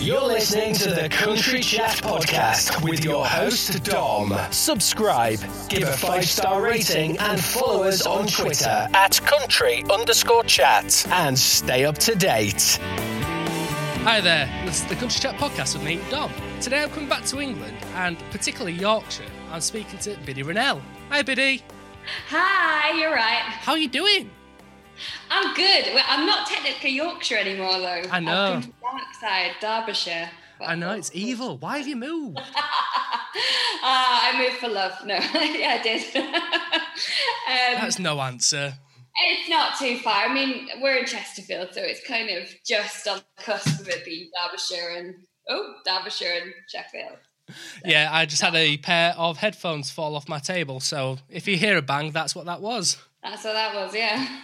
You're listening to the Country Chat Podcast with your host, Dom. Subscribe, give a 5-star rating, and follow us on Twitter at country_chat and stay up to date. Hi there, this is the Country Chat Podcast with me, Dom. Today I'm coming back to England and particularly Yorkshire. I'm speaking to Biddy Rennell. Hi, Biddy. Hi, you're right. How are you doing? I'm good. Well, I'm not technically Yorkshire anymore, though. I know. I've come from the dark side, Derbyshire. I know, it's evil. Why have you moved? I moved for love. No, yeah, I did. That's no answer. It's not too far. I mean, we're in Chesterfield, so it's kind of just on the cusp of it being Derbyshire and Sheffield. So. Yeah, I just had a pair of headphones fall off my table, so if you hear a bang, that's what that was. That's what that was, yeah.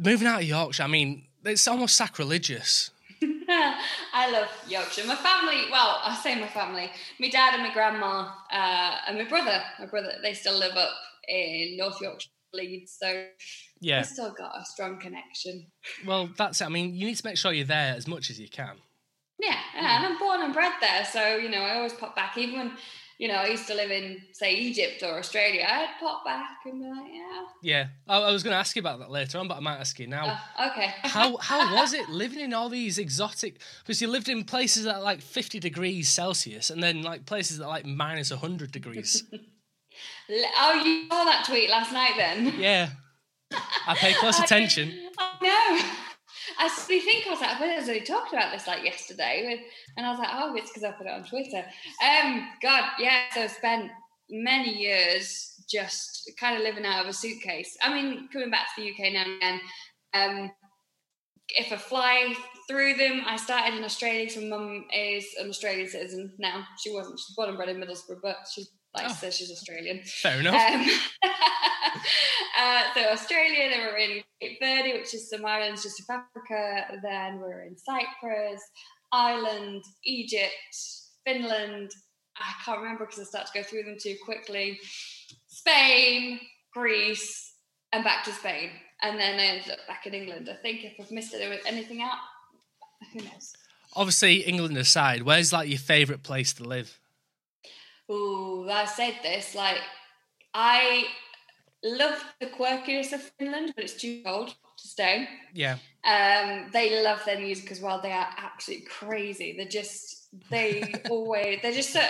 Moving out of Yorkshire, I mean, it's almost sacrilegious. I love Yorkshire. My family, well, I say my family, my dad and my grandma and my brother, they still live up in North Yorkshire, Leeds, so yeah, I've still got a strong connection. Well, that's it. I mean, you need to make sure you're there as much as you can. Yeah, and I'm born and bred there, so, you know, I always pop back, even when... You know, I used to live in, say, Egypt or Australia. I'd pop back and be like, yeah. Yeah. I was going to ask you about that later on, but I might ask you now. Oh, okay. How was it living in all these exotic... Because you lived in places that are like 50 degrees Celsius and then like places that are like minus 100 degrees. Oh, you saw that tweet last night then? Yeah. I paid close attention. I know. I think I was like, I was only talked about this like yesterday, and I was like, oh, it's because I put it on Twitter. So I spent many years just kind of living out of a suitcase. I mean, coming back to the UK now and again, if I fly through them, I started in Australia. So my mum is an Australian citizen now. She wasn't, she's born and bred in Middlesbrough, but she's like, so she's Australian. Fair enough. So Australia, then we're in Cape Verde, which is some islands just off Africa. Then we're in Cyprus, Ireland, Egypt, Finland. I can't remember because I start to go through them too quickly. Spain, Greece, and back to Spain. And then I ended up back in England. I think if I've missed it with anything out, who knows? Obviously, England aside, where's like your favourite place to live? Ooh, I said this, like, I love the quirkiness of Finland, but it's too cold to stay. Yeah. They love their music as well. They are absolutely crazy. They're just so,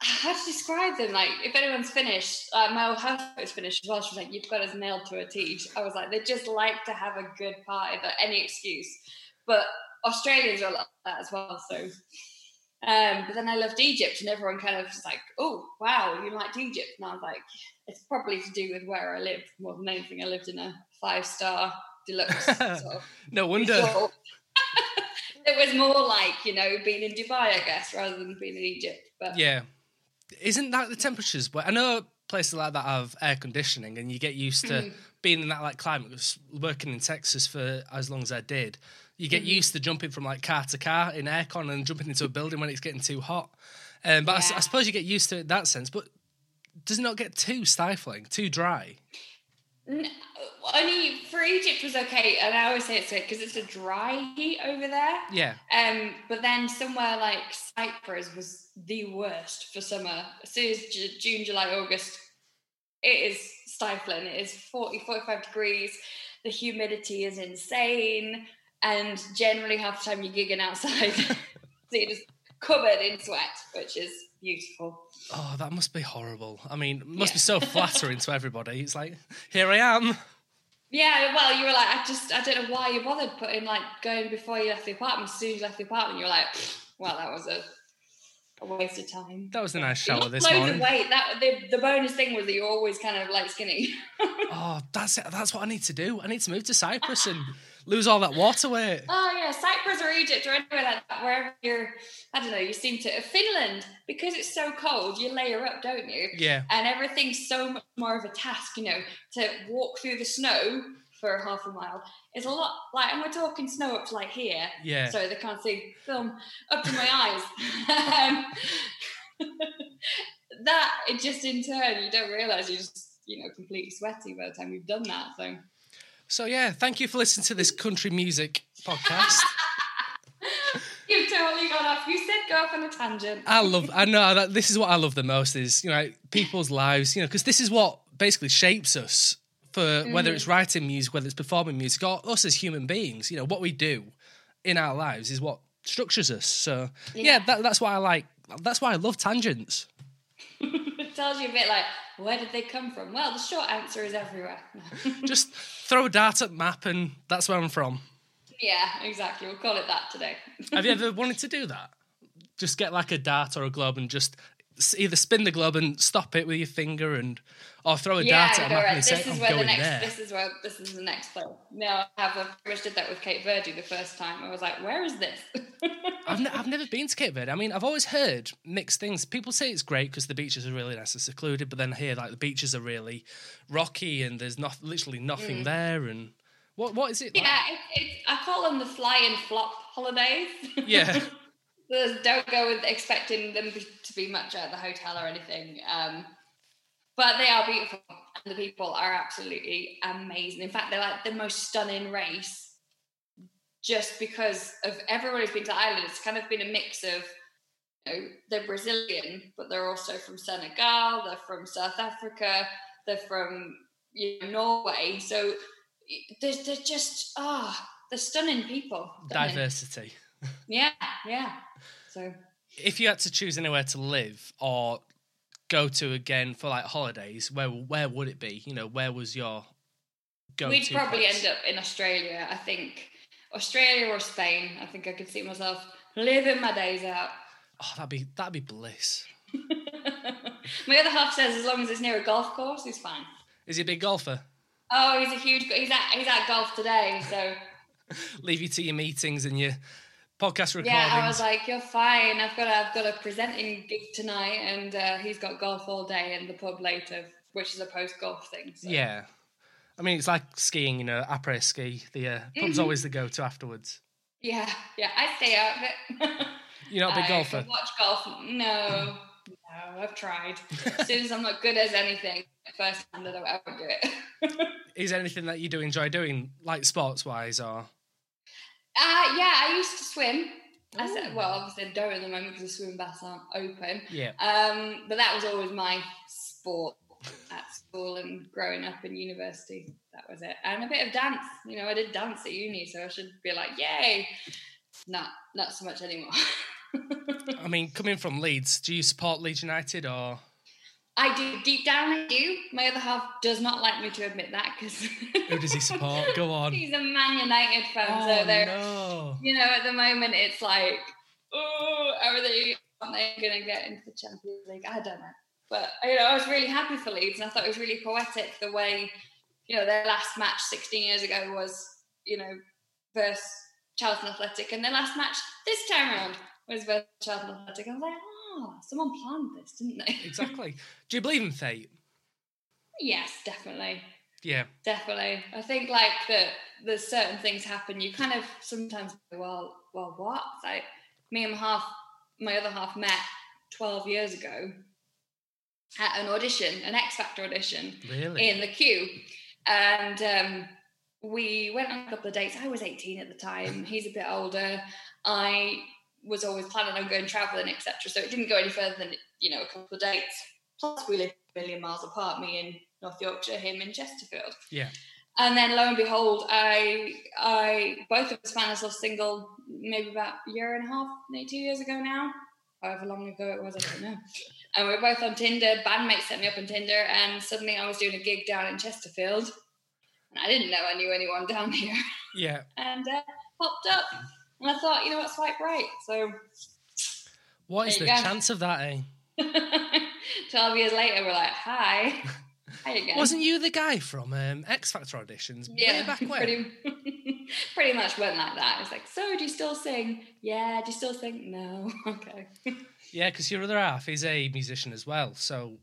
how to describe them? Like, if anyone's Finnish, my old housemate is Finnish as well. She's like, you've got us nailed to a tee. I was like, they just like to have a good party, but any excuse. But Australians are like that as well, so... but then I loved Egypt and everyone kind of was like, oh, wow, you liked Egypt. And I was like, it's probably to do with where I lived more than anything. I lived in a 5-star deluxe sort of no wonder. It was more like, you know, being in Dubai, I guess, rather than being in Egypt. But yeah. Isn't that the temperatures? I know places like that have air conditioning and you get used to being in that like climate. Because working in Texas for as long as I did, you get used to jumping from like car to car in aircon and jumping into a building when it's getting too hot. I suppose you get used to it in that sense, but does it not get too stifling, too dry? No, only for Egypt was okay, and I always say it's because it's a dry heat over there. Yeah. But then somewhere like Cyprus was the worst for summer. As soon as June, July, August, it is stifling. It is 40, 45 degrees. The humidity is insane. And generally half the time you're gigging outside. So you're just covered in sweat, which is beautiful. Oh, that must be horrible. I mean, it must be so flattering to everybody. It's like, here I am. Yeah, well, you were like, I don't know why you bothered putting, like, going before you left the apartment. As soon as you left the apartment, you were like, well, that was a waste of time. That was a nice shower this morning. Loads of weight. The bonus thing was that you're always kind of, like, skinny. Oh, that's it. That's what I need to do. I need to move to Cyprus and... lose all that water weight. Oh, yeah, Cyprus or Egypt or anywhere like that, wherever you're, I don't know, you seem to... Finland, because it's so cold, you layer up, don't you? Yeah. And everything's so much more of a task, you know, to walk through the snow for half a mile. It's a lot, like, and we're talking snow up to, like, here. Yeah. Sorry, they can't see film up to my eyes. That, it just in turn, you don't realise you're just, you know, completely sweaty by the time you've done that, so... So, yeah, thank you for listening to this country music podcast. totally gone off. You said go off on a tangent. This is what I love the most is, you know, people's lives, you know, because this is what basically shapes us for whether it's writing music, whether it's performing music, or us as human beings. You know, what we do in our lives is what structures us. So, that's why I like, that's why I love tangents. It tells you a bit like, where did they come from? Well, the short answer is everywhere. Just throw a dart at map and that's where I'm from. Yeah, exactly. We'll call it that today. Have you ever wanted to do that? Just get like a dart or a globe and just either spin the globe and stop it with your finger and or throw a dart at a map and say, I'm going there. This is the next place. No, I have pretty much did that with Cape Verde the first time. I was like, where is this? I've never been to Cape Verde. I mean, I've always heard mixed things. People say it's great because the beaches are really nice and secluded, but then here, like, the beaches are really rocky and there's literally nothing there and... What is it like? Yeah, I call them the fly and flop holidays. Yeah. Don't go with expecting them to be much at the hotel or anything. But they are beautiful and the people are absolutely amazing. In fact, they're like the most stunning race just because of everyone who's been to Ireland. It's kind of been a mix of, you know, they're Brazilian, but they're also from Senegal, they're from South Africa, they're from, you know, Norway. So... They're just, they're stunning people. Diversity. Yeah. So if you had to choose anywhere to live or go to again for like holidays, where would it be? You know, where was your go-to place? We'd probably end up in Australia, I think. Australia or Spain. I think I could see myself living my days out. Oh, that'd be bliss. My other half says as long as it's near a golf course, he's fine. Is he a big golfer? Oh, he's at golf today, so... Leave you to your meetings and your podcast recordings. Yeah, I was like, you're fine, I've got a presenting gig tonight, and he's got golf all day in the pub later, which is a post-golf thing. So. Yeah. I mean, it's like skiing, you know, après-ski. The pub's always the go-to afterwards. Yeah, I stay out of it. You're not a big golfer? I can watch golf. No, I've tried. As soon as I'm not good at anything... First time that I would do it. Is there anything that you do enjoy doing, like sports-wise, or? I used to swim. I said, well, obviously I don't at the moment because the swimming baths aren't open. Yeah. But that was always my sport at school and growing up in university. That was it, and a bit of dance. You know, I did dance at uni, so I should be like, yay! Not so much anymore. I mean, coming from Leeds, do you support Leeds United or? I do. Deep down, I do. My other half does not like me to admit that because... Who does he support? Go on. He's a Man United fan, so they're... No. You know, at the moment, it's like, aren't they going to get into the Champions League? I don't know. But, you know, I was really happy for Leeds, and I thought it was really poetic the way, you know, their last match 16 years ago was, you know, versus Charlton Athletic, and their last match this time around was versus Charlton Athletic. I was like, someone planned this, didn't they? Exactly. Do you believe in fate? Yes, definitely. Yeah. Definitely. I think, like, that there's certain things happen. You kind of sometimes go, well, what? Like, me and my other half met 12 years ago at an audition, an X Factor audition. Really? In the queue. And we went on a couple of dates. I was 18 at the time. He's a bit older. I... was always planning on going travelling, etc. So it didn't go any further than, you know, a couple of dates. Plus, we lived a million miles apart, me in North Yorkshire, him in Chesterfield. Yeah. And then, lo and behold, I both of us found ourselves single maybe about a year and a half, maybe 2 years ago now. However long ago it was, I don't know. And we were both on Tinder. Bandmates set me up on Tinder, and suddenly I was doing a gig down in Chesterfield. And I didn't know I knew anyone down here. Yeah. And popped up. And I thought, you know what, swipe right. So, what is the chance of that, eh? 12 years later, we're like, hi. Hi again. Wasn't you the guy from X Factor auditions? Yeah, way back when? Pretty much went like that. It's like, so do you still sing? Yeah. Do you still sing? No. Okay. Yeah, because your other half is a musician as well. So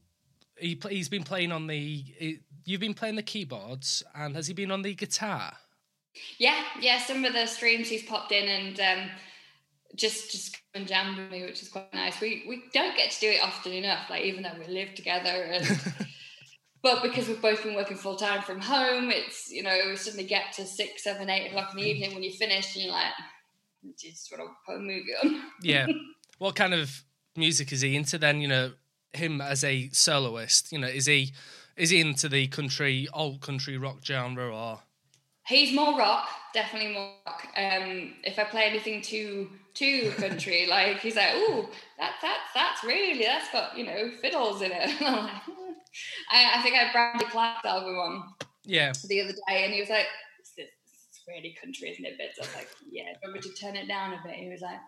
he's been playing on you've been playing the keyboards, and has he been on the guitar? Yeah, some of the streams he's popped in and just come and jam with me, which is quite nice. We don't get to do it often enough, like, even though we live together. And, but because we've both been working full-time from home, it's, you know, we suddenly get to 6, 7, 8 o'clock in the evening when you're finished and you're like, just want to put a movie on. Yeah. What kind of music is he into then? You know, him as a soloist, you know, is he into the country, old country rock genre or? He's more rock, definitely more rock. If I play anything too country, like he's like, ooh, that's got, you know, fiddles in it. I'm like, I think I had Bradley Clapper's album on the other day, and he was like, this is really country, isn't it, Bids? I was like, yeah, do you want me to turn it down a bit? He was like,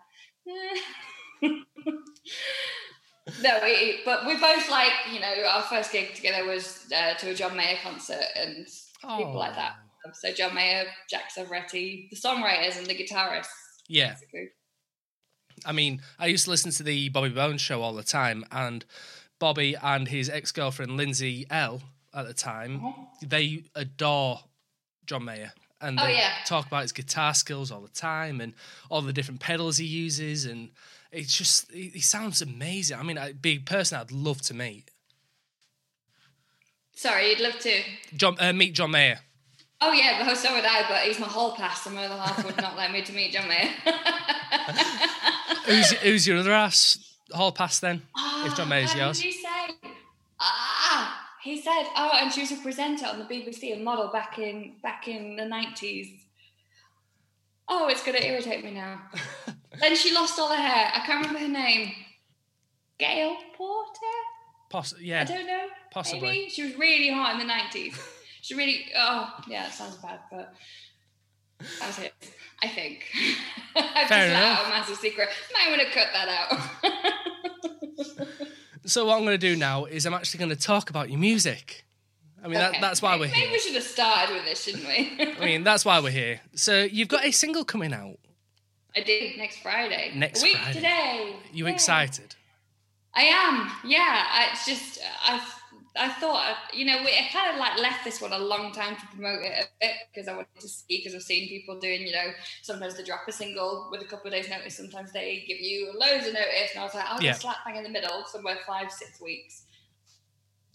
no, but we both like, you know, our first gig together was to a John Mayer concert and people like that. So John Mayer, Jack Savoretti, the songwriters and the guitarists. Yeah. Basically. I mean, I used to listen to the Bobby Bones show all the time, and Bobby and his ex-girlfriend Lindsay L at the time, they adore John Mayer. And they talk about his guitar skills all the time and all the different pedals he uses. And it's just, he sounds amazing. I mean, a big person I'd love to meet. Sorry, you'd love to? Meet John Mayer. Oh, yeah, but so would I, but he's my hall pass, and my other half would not let me to meet John Mayer. Who's your other ass hall pass then, if John Mayer's yours? Did you say? He said, and she was a presenter on the BBC, a model back in the 90s. Oh, it's going to irritate me now. Then she lost all her hair. I can't remember her name. Gail Porter? Yeah. I don't know. Possibly. Maybe? She was really hot in the 90s. She really, that sounds bad, but that was it, I think. I've Fair just let out a massive secret. Might want to cut that out. So what I'm going to do now is I'm actually going to talk about your music. I mean, that's why we're here. Maybe we should have started with this, shouldn't we? I mean, that's why we're here. So you've got a single coming out. I do, next Friday. A week today. You excited? I am, yeah. It's just, I thought, you know, I kind of like left this one a long time to promote it a bit because I wanted to see, because I've seen people doing, you know, sometimes they drop a single with a couple of days notice, sometimes they give you loads of notice, and I was like, I'll just slap bang in the middle somewhere 5-6 weeks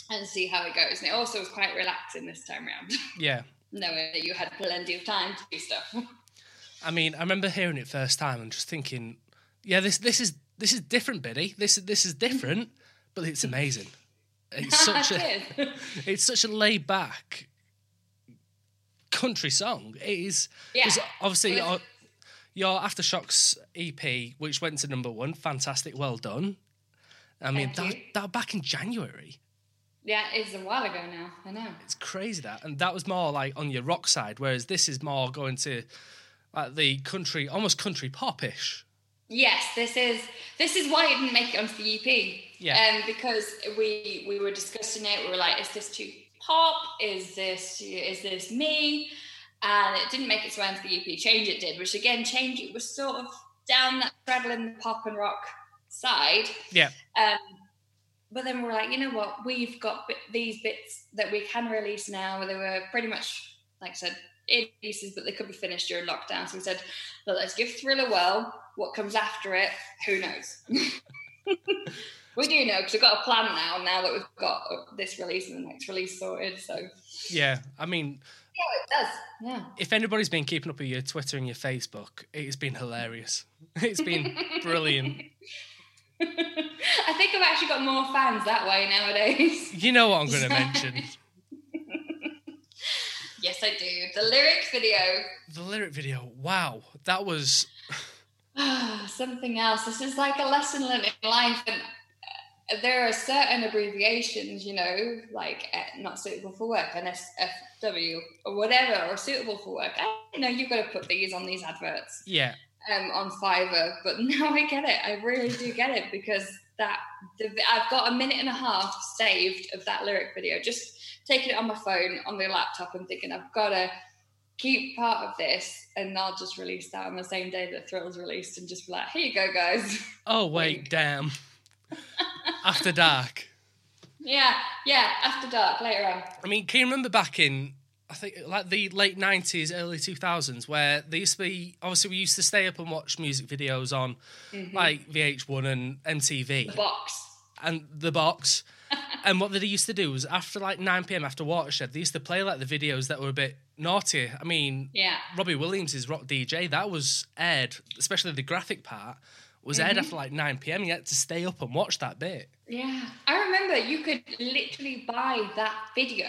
and see how it goes. And it also was quite relaxing this time around. Yeah. Knowing that you had plenty of time to do stuff. I mean, I remember hearing it first time and just thinking, yeah, this is different, Biddy. This is different, but it's amazing. It's such a laid back country song. It is. Yeah. Obviously, your Aftershocks EP, which went to #1, fantastic, well done. I mean, that back in January. Yeah, it's a while ago now. I know. It's crazy that, and that was more like on your rock side, whereas this is more going to like the country, almost country popish. Yes, this is why it didn't make it onto the EP. Yeah. Because we were discussing it, we were like, is this too pop? Is this me? And it didn't make its way onto the EP. Change It did, which again, Change It was sort of down that straddling the pop and rock side. Yeah. But then we were like, you know what? We've got these bits that we can release now. They were pretty much, like I said, in pieces, but they could be finished during lockdown. So we said, well, let's give Thrill a whirl. What comes after it, who knows? We do know, because we've got a plan now that we've got this release and the next release sorted, so... Yeah, I mean... Yeah, it does, yeah. If anybody's been keeping up with your Twitter and your Facebook, it's been hilarious. It's been brilliant. I think I've actually got more fans that way nowadays. You know what I'm going to mention. Yes, I do. The lyric video. Wow, that was... Something else. This is like a lesson learned in life, and there are certain abbreviations, you know, like not suitable for work, NSFW or whatever, or suitable for work. I don't know, you've got to put these on these adverts. Yeah. On Fiverr, but now I get it. I really do get it, because I've got 1.5 minutes saved of that lyric video. Just taking it on my phone, on the laptop, and thinking I've got to keep part of this, and I'll just release that on the same day that Thrill's released and just be like, here you go, guys. Oh, wait, damn. After dark. Yeah, after dark, later on. I mean, can you remember back in, I think, like the late 90s, early 2000s, where they used to be, obviously we used to stay up and watch music videos on, like, VH1 and MTV. The Box. And what they used to do was after, like, 9 p.m. after Watershed, they used to play, like, the videos that were a bit naughty. I mean, yeah. Robbie Williams' Rock DJ, that was aired, especially the graphic part, was aired after like 9 p.m. You had to stay up and watch that bit. Yeah. I remember you could literally buy that video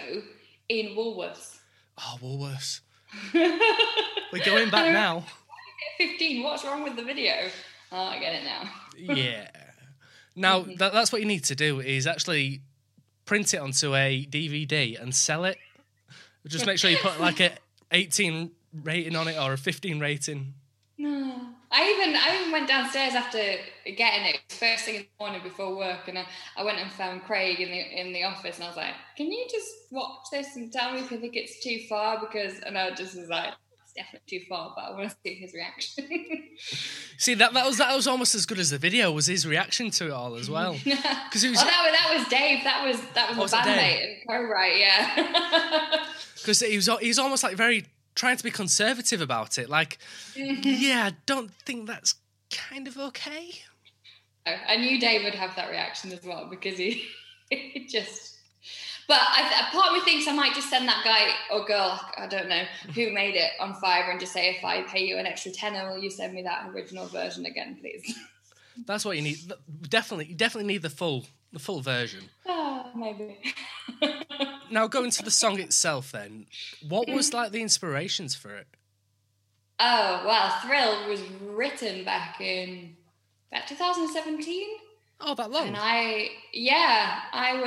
in Woolworths. Oh, Woolworths. We're going back now. 15, what's wrong with the video? Oh, I get it now. Yeah. Now, that's what you need to do, is actually print it onto a DVD and sell it. Just make sure you put like a 18 rating on it or a 15 rating. No. I even went downstairs after getting it. It was first thing in the morning before work, and I went and found Craig in the office, and I was like, can you just watch this and tell me if you think it's too far? Because, and I just was like, it's definitely too far, but I want to see his reaction. See, that was almost as good as the video, was his reaction to it all as well. Because it was, that was Dave. That was my bandmate and co-write, yeah. Because he was almost like very trying to be conservative about it. Like, yeah, I don't think that's kind of okay. I knew Dave would have that reaction as well, because he just... But part of me thinks I might just send that guy or girl, I don't know, who made it on Fiverr and just say, if I pay you an extra £10, will you send me that original version again, please? That's what you need. You definitely need the full version. Oh, maybe. Now, going to the song itself then, what was like the inspirations for it? Oh, well, Thrill was written back in about 2017. Oh, that long. And I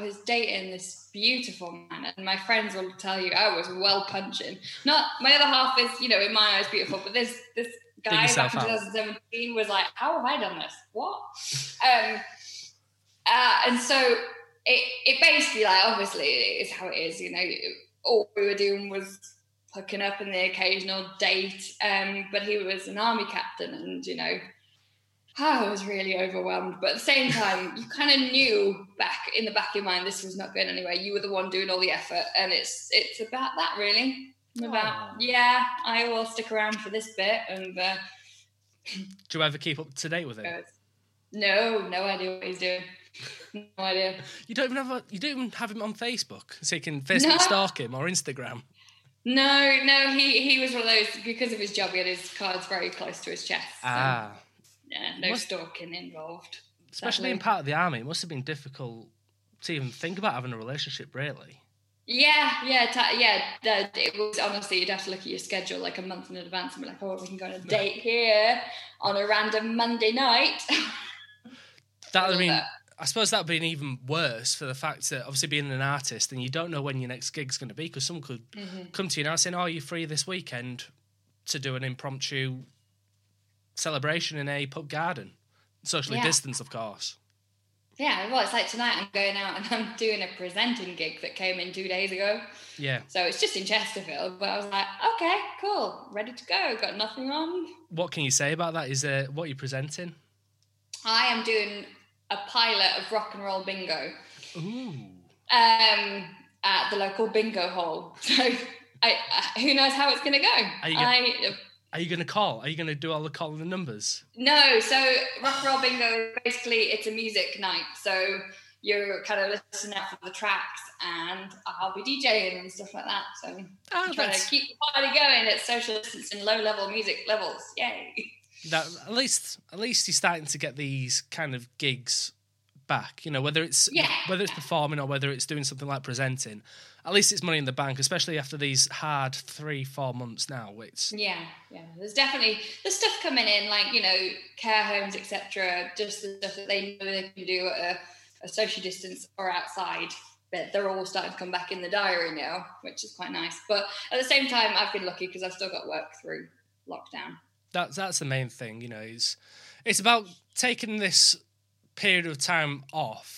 was dating this beautiful man, and my friends will tell you I was well punching. Not my other half is, you know, in my eyes beautiful, but this guy back in 2017 was like, how have I done this? What? And so it basically, like, obviously it is how it is, you know, all we were doing was hooking up in the occasional date, but he was an army captain, and, you know, I was really overwhelmed, but at the same time, you kind of knew back in the back of your mind this was not going anywhere. You were the one doing all the effort, and it's about that, really. About, yeah, I will stick around for this bit. And do you ever keep up to date with it? No idea what he's doing. No idea. You don't even have him on Facebook, so you can Facebook stalk him, or Instagram. No, he was one of those, because of his job, he had his cards very close to his chest. So. Ah. Yeah, no stalking involved. Especially in part of the army, it must have been difficult to even think about having a relationship, really. Yeah. It was, honestly, you'd have to look at your schedule like a month in advance and be like, oh, we can go on a date here on a random Monday night. I suppose that would be even worse for the fact that, obviously, being an artist, and you don't know when your next gig's going to be, because someone could come to you now saying, oh, are you free this weekend to do an impromptu celebration in a pub garden, socially distanced, of course. Yeah, well, it's like tonight I'm going out and I'm doing a presenting gig that came in 2 days ago. Yeah. So it's just in Chesterfield, but I was like, okay, cool, ready to go, got nothing on. What can you say about that? Is what you're presenting? I am doing a pilot of rock and roll bingo. Ooh. At the local bingo hall. So I who knows how it's going to go? Are you going to call? Are you going to do all the calling the numbers? No. So rock and roll bingo, basically, it's a music night. So you're kind of listening out for the tracks, and I'll be DJing and stuff like that. So I'm trying to keep the party going at social distancing, low-level music levels. Yay! At least you're starting to get these kind of gigs back. You know, whether it's performing or whether it's doing something like presenting. At least it's money in the bank, especially after these hard 3-4 months now. Yeah. There's stuff coming in, like, you know, care homes, etc. Just the stuff that they know they can do at a social distance or outside. But they're all starting to come back in the diary now, which is quite nice. But at the same time, I've been lucky because I've still got work through lockdown. That's the main thing, you know. It's about taking this period of time off.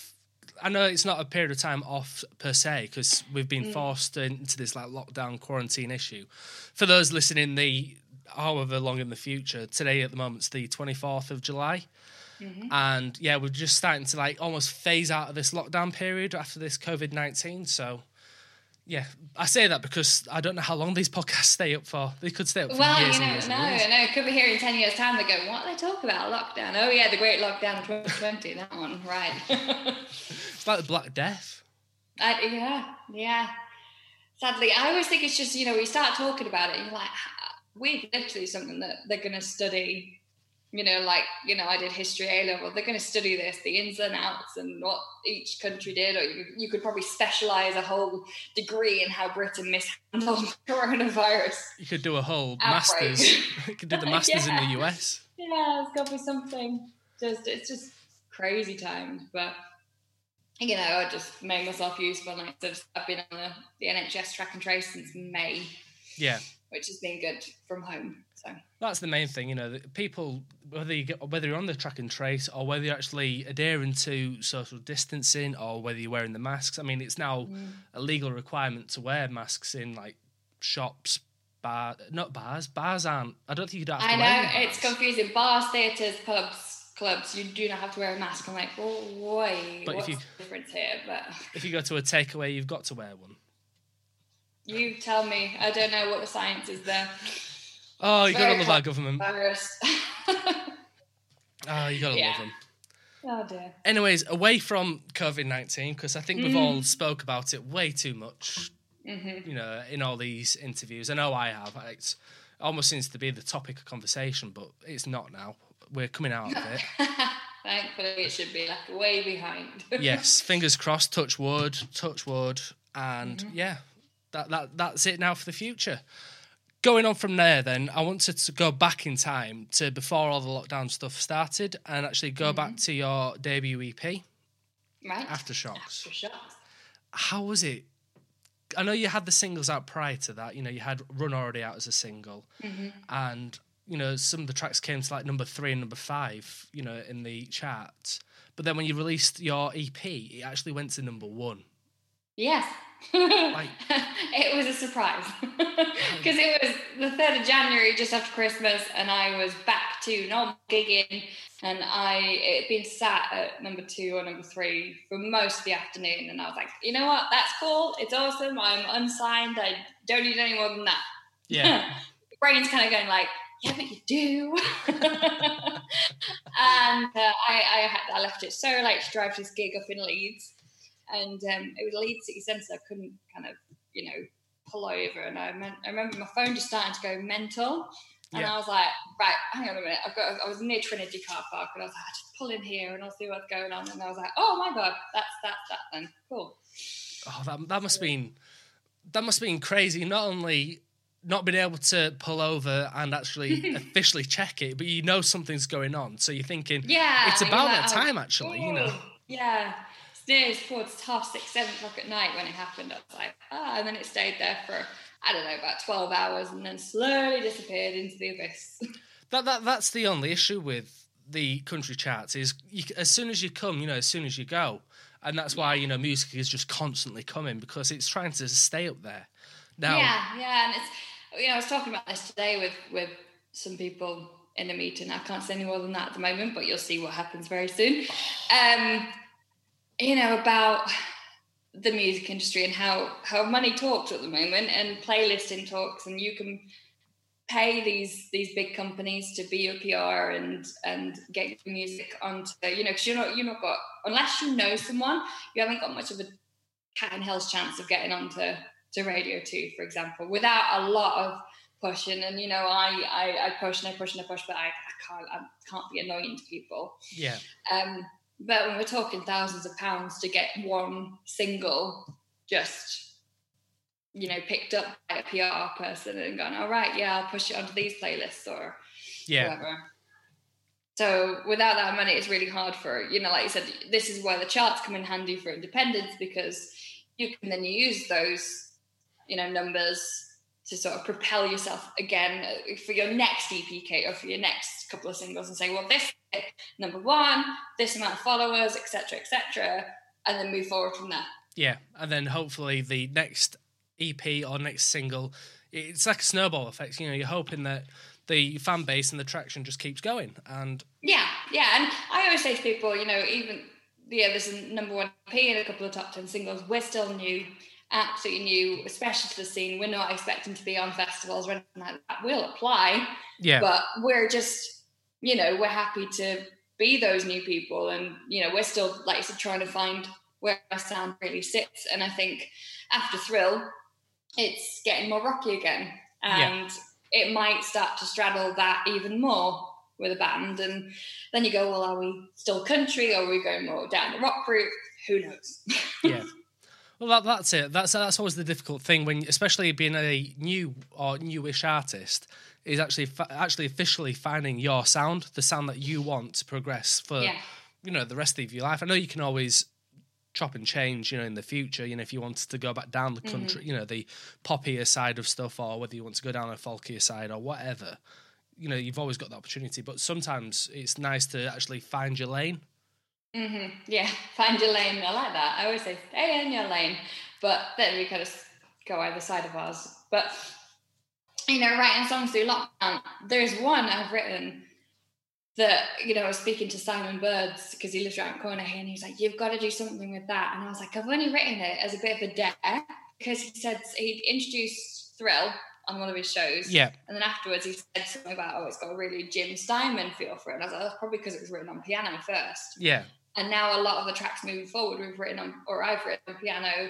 I know it's not a period of time off per se, because we've been forced into this like lockdown quarantine issue. For those listening, however long in the future, today at the moment's the 24th of July. Mm-hmm. And yeah, we're just starting to like almost phase out of this lockdown period after this COVID-19. So yeah, I say that because I don't know how long these podcasts stay up for. They could stay up for years and years. No. Could be here in 10 years' time. They go, what are they talking about? Lockdown. Oh, yeah, the great lockdown 2020, that one. Right. It's like the Black Death. Yeah. Sadly, I always think it's just, you know, we start talking about it and you're like, we've lived through something that they're going to study, you know, like, you know, I did history A-level, they're going to study this, the ins and outs and what each country did, or you could probably specialise a whole degree in how Britain mishandled coronavirus. You could do a whole outbreak. Masters. You could do the masters in the US. Yeah, it's got to be something. It's just crazy times, but... You know, I just made myself useful. Like, I've been on the NHS track and trace since May. Yeah. Which has been good from home. So that's the main thing, you know, that people, whether you're on the track and trace or whether you're actually adhering to social distancing or whether you're wearing the masks. I mean, it's now a legal requirement to wear masks in, like, shops, bars aren't. I don't think you don't have to wear masks. I know, it's confusing. Bars, theatres, pubs. Clubs, you do not have to wear a mask. I'm like, oh, why? What's the difference here? But if you go to a takeaway, you've got to wear one. You tell me. I don't know what the science is there. Oh, you gotta love our government. Oh, you gotta love them. Oh dear. Anyways, away from COVID-19, because I think we've all spoke about it way too much. Mm-hmm. You know, in all these interviews, I know I have. It almost seems to be the topic of conversation, but it's not now. We're coming out of it. Thankfully, it should be like way behind. Yes, fingers crossed, touch wood. And that's it now for the future. Going on from there then, I wanted to go back in time to before all the lockdown stuff started and actually go back to your debut EP. Right. Aftershocks. How was it? I know you had the singles out prior to that. You know, you had Run already out as a single. Mm-hmm. And... you know, some of the tracks came to like number 3 and number 5, you know, in the chart. But then when you released your EP, it actually went to number 1. Yes. Like, it was a surprise. Because it was the 3rd of January, just after Christmas, and I was back to normal gigging. And it had been sat at number 2 or number 3 for most of the afternoon. And I was like, you know what? That's cool. It's awesome. I'm unsigned. I don't need any more than that. Yeah. Brain's kind of going like, yeah, but you do. And I left it so late to drive to this gig up in Leeds. And it was Leeds City Centre, so I couldn't kind of, you know, pull over. And I remember my phone just starting to go mental. And I was like, right, hang on a minute. I was near Trinity car park, and I was like, I'll just pull in here and I'll see what's going on. And I was like, oh, my God, that's that then. Cool. Oh, that must have been crazy. Not only... not being able to pull over and actually officially check it, but you know something's going on. So you're thinking, it's about that time, actually, you know. Yeah. It's 4 to 6, 7 o'clock at night when it happened. I was like, and then it stayed there for, I don't know, about 12 hours and then slowly disappeared into the abyss. That's the only issue with the country charts is as soon as you come, you know, as soon as you go. And that's why, you know, music is just constantly coming because it's trying to stay up there. Now. Yeah, and it's, you know, I was talking about this today with some people in a meeting. I can't say any more than that at the moment, but you'll see what happens very soon. You know, about the music industry and how money talks at the moment and playlisting talks, and you can pay these big companies to be your PR and get your music onto, you know, because you're not got, unless you know someone, you haven't got much of a cat and hell's chance of getting onto to Radio 2, for example, without a lot of pushing. And, you know, I push, but I can't be annoying to people. Yeah. But when we're talking thousands of pounds to get one single just, you know, picked up by a PR person and gone, all right, yeah, I'll push it onto these playlists or whatever. So without that money, it's really hard for, you know, like you said, this is where the charts come in handy for independence because you can then use those, you know, numbers to sort of propel yourself again for your next EPK or for your next couple of singles and say, well, this number 1, this amount of followers, et cetera, and then move forward from there. Yeah, and then hopefully the next EP or next single, it's like a snowball effect. You know, you're hoping that the fan base and the traction just keeps going. And yeah, and I always say to people, you know, even... yeah, there's a number 1 EP and a couple of top 10 singles. We're still new, absolutely new, especially to the scene. We're not expecting to be on festivals or anything like that. We'll apply, but we're just, you know, we're happy to be those new people. And, you know, we're still, like you said, trying to find where our sound really sits. And I think after Thrill, it's getting more rocky again. And it might start to straddle that even more with a band. And then you go, well, are we still country or are we going more down the rock route? Who knows? Yeah. Well, that's it. That's always the difficult thing when, especially being a new or newish artist, is actually officially finding your sound, the sound that you want to progress for, you know, the rest of your life. I know you can always chop and change, you know, in the future, you know, if you wanted to go back down the country, you know, the poppier side of stuff, or whether you want to go down a folkier side or whatever, you know, you've always got the opportunity. But sometimes it's nice to actually find your lane. Mm-hmm. Yeah, find your lane. I like that. I always say, stay in your lane. But then we kind of go either side of ours. But, you know, writing songs through lockdown, there's one I've written that, you know, I was speaking to Simon Birds because he lives around the corner here, and he's like, you've got to do something with that. And I was like, I've only written it as a bit of a dare, because he said he'd introduced Thrill on one of his shows. Yeah. And then afterwards he said something about, oh, it's got a really Jim Steinman feel for it. And I was like, that's probably because it was written on piano first. Yeah. And now a lot of the tracks moving forward we've written on, or I've written on piano,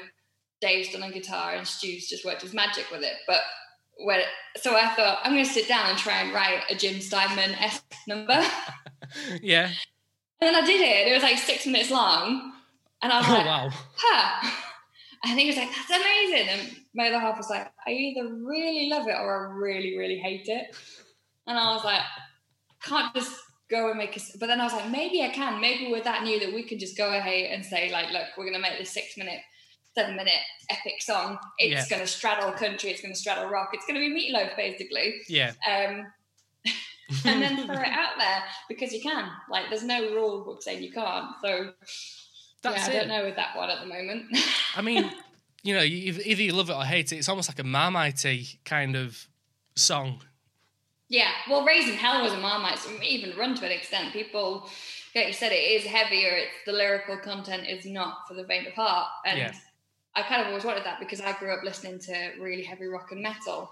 Dave's done on guitar, and Stu's just worked his magic with it. But so I thought, I'm going to sit down and try and write a Jim Steinman-esque number. Yeah. And then I did it. It was like 6 minutes long. And I was like, wow. And he was like, that's amazing. And my other half was like, I either really love it or I really, really hate it. And I was like, I can't just go and make a... But then I was like, maybe I can. Maybe we're that new that we can just go ahead and say, like, look, we're going to make this 6 minute... 7 minute epic song. It's going to straddle country, it's going to straddle rock, it's going to be Meatloaf basically. And then throw it out there, because you can, like, there's no rule book saying you can't. So that's I don't know with that one at the moment. I mean, you know, either you love it or hate it. It's almost like a Marmite kind of song. Yeah, well, Raising Hell was a Marmite, so even Run to an extent. People, like you said, it is heavier, it's the lyrical content is not for the faint of heart. And I kind of always wanted that, because I grew up listening to really heavy rock and metal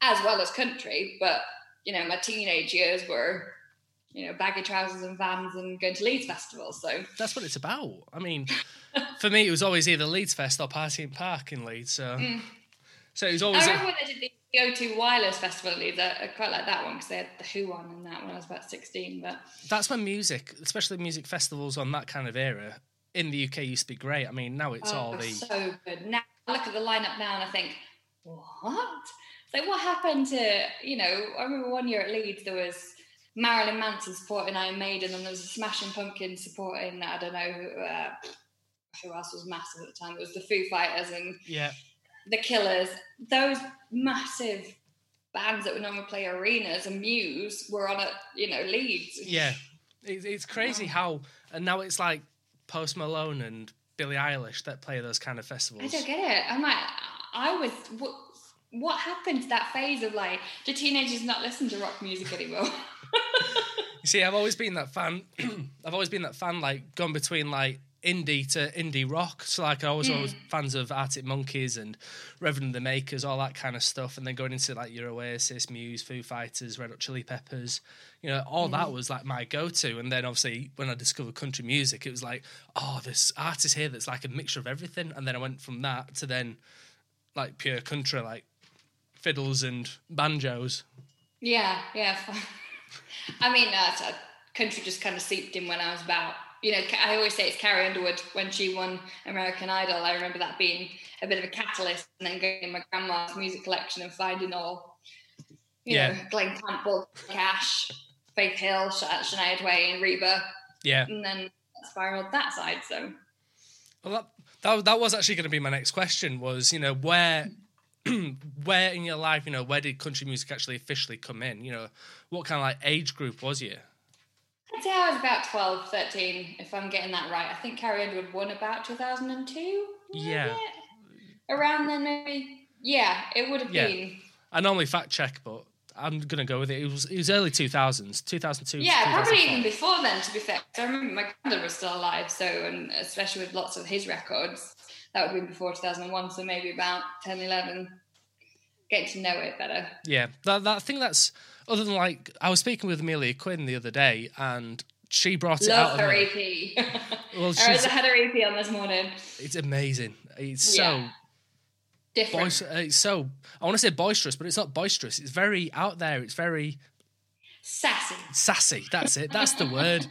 as well as country. But, you know, my teenage years were, you know, baggy trousers and vans and going to Leeds Festival. So that's what it's about. I mean, for me, it was always either Leeds Fest or Party in Park in Leeds. So, so it was always... I remember when they did the O2 Wireless Festival in Leeds. I quite like that one, because they had the Who on and that when I was about 16. But that's when music, especially music festivals on that kind of era, in the UK used to be great. I mean, now it's so good. Now I look at the lineup now and I think, what? It's like, what happened to, you know, I remember one year at Leeds there was Marilyn Manson supporting Iron Maiden, and there was a Smashing Pumpkins supporting, I don't know who else was massive at the time. It was the Foo Fighters and the Killers. Those massive bands that would normally play arenas, and Muse were on at, you know, Leeds. Yeah, it's crazy how, and now it's like Post Malone and Billie Eilish that play those kind of festivals. I don't get it. I'm like, what happened to that phase of, like, do teenagers not listen to rock music anymore? You see, I've always been that fan. Like, gone between, like, indie to indie rock. So, like, I was always fans of Arctic Monkeys and Reverend the Makers, all that kind of stuff. And then going into, like, your Oasis, Muse, Foo Fighters, Red Hot Chili Peppers, you know, all that was, like, my go-to. And then obviously when I discovered country music, it was like, oh, this artist here that's like a mixture of everything. And then I went from that to then, like, pure country, like fiddles and banjos. Yeah. I mean, country just kind of seeped in when I was about, you know, I always say it's Carrie Underwood when she won American Idol. I remember that being a bit of a catalyst, and then going in my grandma's music collection and finding all, you know, Glen Campbell, Cash, Faith Hill, Shania Twain, Reba. Yeah. And then spiraled that side, so. Well, that was actually going to be my next question was, you know, where in your life, you know, where did country music actually officially come in? You know, what kind of, like, age group was you? I'd say I was about 12, 13, if I'm getting that right. I think Carrie Underwood won about 2002. Yeah. Around then, maybe. Yeah, it would have been. I normally fact check, but I'm going to go with it. It was early 2000s, 2002. Yeah, probably even before then, to be fair. I remember my granddad was still alive, so, and especially with lots of his records, that would have been before 2001, so maybe about 10, 11. Get to know it better. Yeah, that thing that's, other than, like, I was speaking with Amelia Quinn the other day, and she brought it out. Love her EP. Well, I had her EP on this morning. It's amazing. It's so different. It's so, I want to say boisterous, but it's not boisterous. It's very out there. It's very... sassy. Sassy, that's it. That's the word.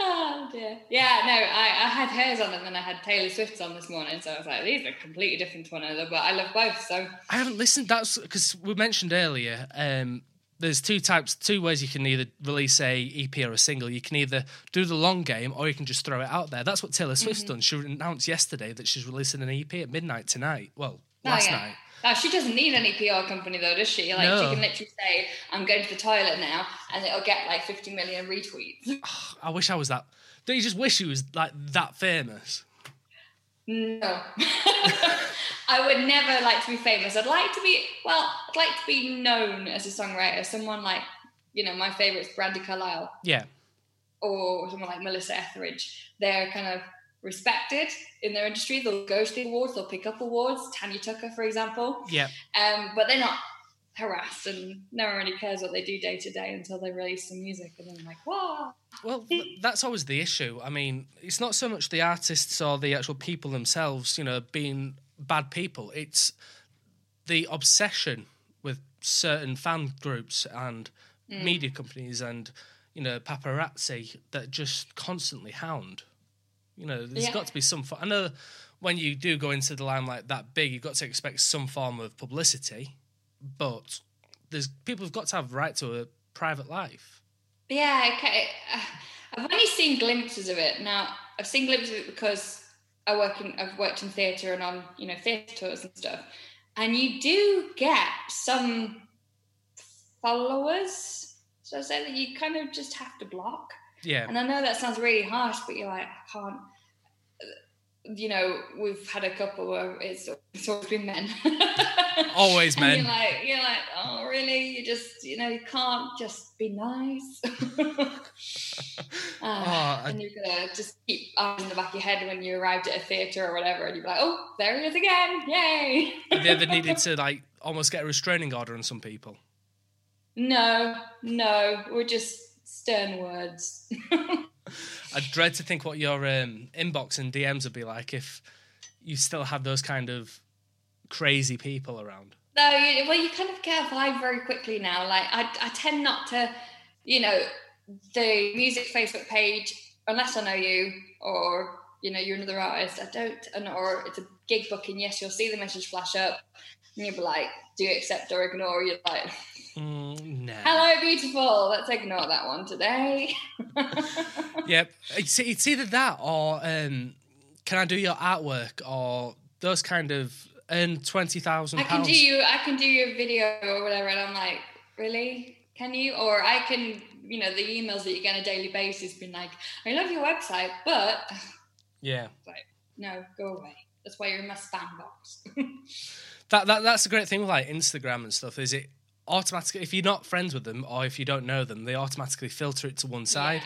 Oh, dear. Yeah, no, I had hers on and then I had Taylor Swift's on this morning, so I was like, these are completely different to one another, but I love both, so... I haven't listened, that's... Because we mentioned earlier, there's two ways you can either release a EP or a single. You can either do the long game or you can just throw it out there. That's what Taylor Swift's done. She announced yesterday that she's releasing an EP at midnight tonight. Well, last night. Now, she doesn't need any PR company, though, does she? Like, no. She can literally say, I'm going to the toilet now, and it'll get, like, 50 million retweets. Oh, I wish I was that... Don't you just wish you was, like, that famous? No. I would never like to be famous. I'd like to be known as a songwriter. Someone like, you know, my favourite's Brandy Carlisle. Yeah. Or someone like Melissa Etheridge. They're kind of... respected in their industry. They'll go to the awards, they'll pick up awards, Tanya Tucker, for example. Yeah. But they're not harassed, and no one really cares what they do day to day until they release some music, and then I'm like, whoa. Well, that's always the issue. I mean, it's not so much the artists or the actual people themselves, you know, being bad people. It's the obsession with certain fan groups and media companies and, you know, paparazzi that just constantly hound. You know, there's got to be some... I know when you do go into the limelight that big, you've got to expect some form of publicity, but there's people have got to have right to a private life. Yeah, okay. I've only seen glimpses of it. Now, I've seen glimpses of it because I've worked in theatre and on, you know, theatre tours and stuff, and you do get some followers, so I say that you kind of just have to block. Yeah. And I know that sounds really harsh, but you're like, I can't, you know, we've had a couple where it's always been men. Always men. And you're like, oh, really? You just, you know, you can't just be nice. And you've got to just keep eyes in the back of your head when you arrived at a theatre or whatever, and you're like, oh, there he is again. Yay. Have you ever needed to, like, almost get a restraining order on some people? No. We're just... stern words. I dread to think what your inbox and DMs would be like if you still had those kind of crazy people around. No, you kind of get a vibe very quickly now. Like, I tend not to, you know, the music Facebook page, unless I know you or, you know, you're another artist, or it's a gig booking, yes, you'll see the message flash up and you'll be like, do you accept or ignore? You're like... no. Hello, beautiful. Let's ignore that one today. Yep. It's either that or can I do your artwork or those kind of earn £20,000. I can do your video or whatever, and I'm like, really? Can you? Or I can, you know, the emails that you get on a daily basis been like, I love your website, but yeah, like, no, go away. That's why you're in my spam box. That's the great thing with like Instagram and stuff. Is it? Automatically, if you're not friends with them or if you don't know them, they automatically filter it to one side,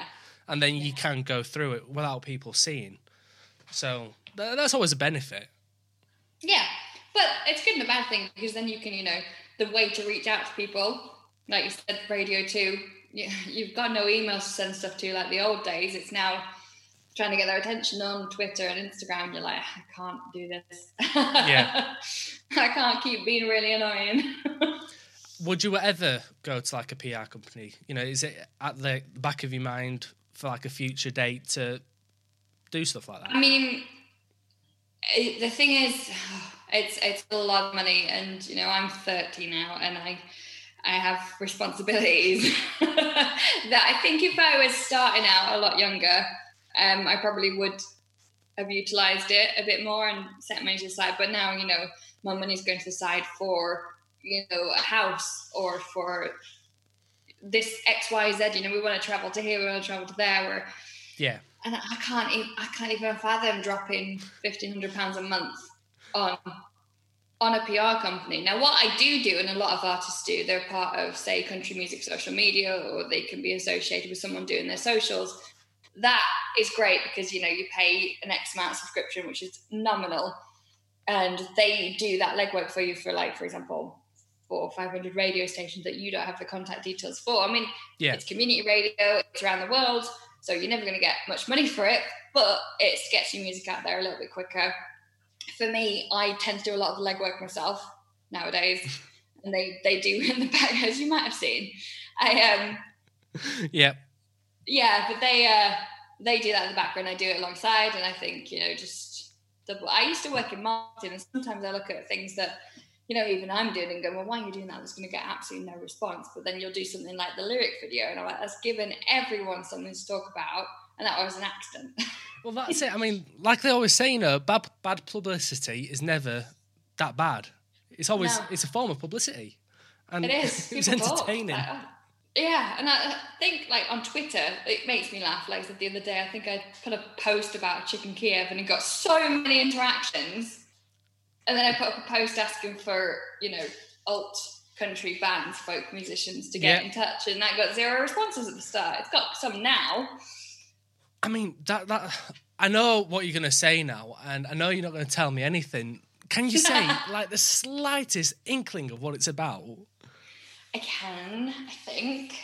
and then you can go through it without people seeing. So that's always a benefit. Yeah, but it's good and a bad thing because then you can, you know, the way to reach out to people, like you said, Radio 2, you've got no emails to send stuff to like the old days. It's now trying to get their attention on Twitter and Instagram. You're like, I can't do this. Yeah, I can't keep being really annoying. Would you ever go to like a PR company? You know, is it at the back of your mind for like a future date to do stuff like that? I mean, the thing is, it's a lot of money, and you know, I'm 30 now, and I have responsibilities. That I think if I was starting out a lot younger, I probably would have utilised it a bit more and set money to the side. But now, you know, my money's going to the side for, you know, a house or for this XYZ, you know, we want to travel to here, we want to travel to there. And I can't even fathom dropping £1,500 a month on a PR company. Now, what I do, and a lot of artists do, they're part of, say, country music social media, or they can be associated with someone doing their socials. That is great because, you know, you pay an X amount subscription, which is nominal, and they do that legwork for you for, like, for example, 400 or 500 radio stations that you don't have the contact details for. I mean, It's community radio, it's around the world, so you're never going to get much money for it, but it gets your music out there a little bit quicker. for me, I tend to do a lot of legwork myself nowadays, and they do in the back, as you might have seen. Yeah, but they do that in the background. I do it alongside, and I think, you know, just double. I used to work in marketing, and sometimes I look at things that, you know, even I'm doing and go, well, why are you doing that? That's going to get absolutely no response. But then you'll do something like the lyric video, and I'm like, that's given everyone something to talk about, and that was an accident. Well, that's it. I mean, like they always say, you know, bad publicity is never that bad. It's always it's a form of publicity, and it is. It's entertaining. Yeah, and I think, like, on Twitter, it makes me laugh. Like I said the other day, I think I put a post about Chicken Kiev and it got so many interactions. And then I put up a post asking for, you know, alt-country bands, folk musicians to get in touch, and that got zero responses at the start. It's got some now. I mean, that I know what you're going to say now, and I know you're not going to tell me anything. Can you say, like, the slightest inkling of what it's about? I can, I think.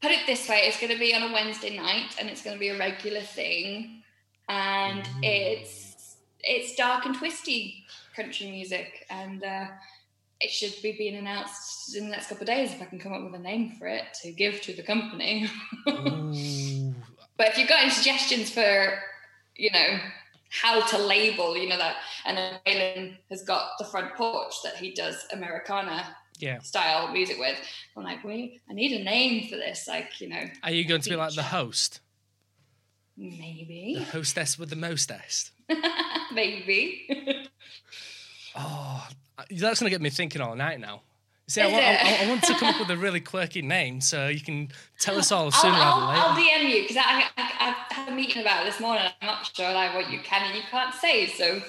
Put it this way, it's going to be on a Wednesday night, and it's going to be a regular thing, and it's dark and twisty country music, and it should be being announced in the next couple of days if I can come up with a name for it to give to the company. But if you've got any suggestions for, you know, how to label, you know, that, and Waylon has got The Front Porch that he does Americana style music with. I'm like, wait, I need a name for this. Like, you know. Are you going to be like the host? Maybe. The hostess with the mostest. Maybe. Oh, that's going to get me thinking all night now. See, I want to come up with a really quirky name so you can tell us all sooner rather than later. I'll DM you, because I had a meeting about it this morning. I'm not sure, like, what you can and you can't say, so,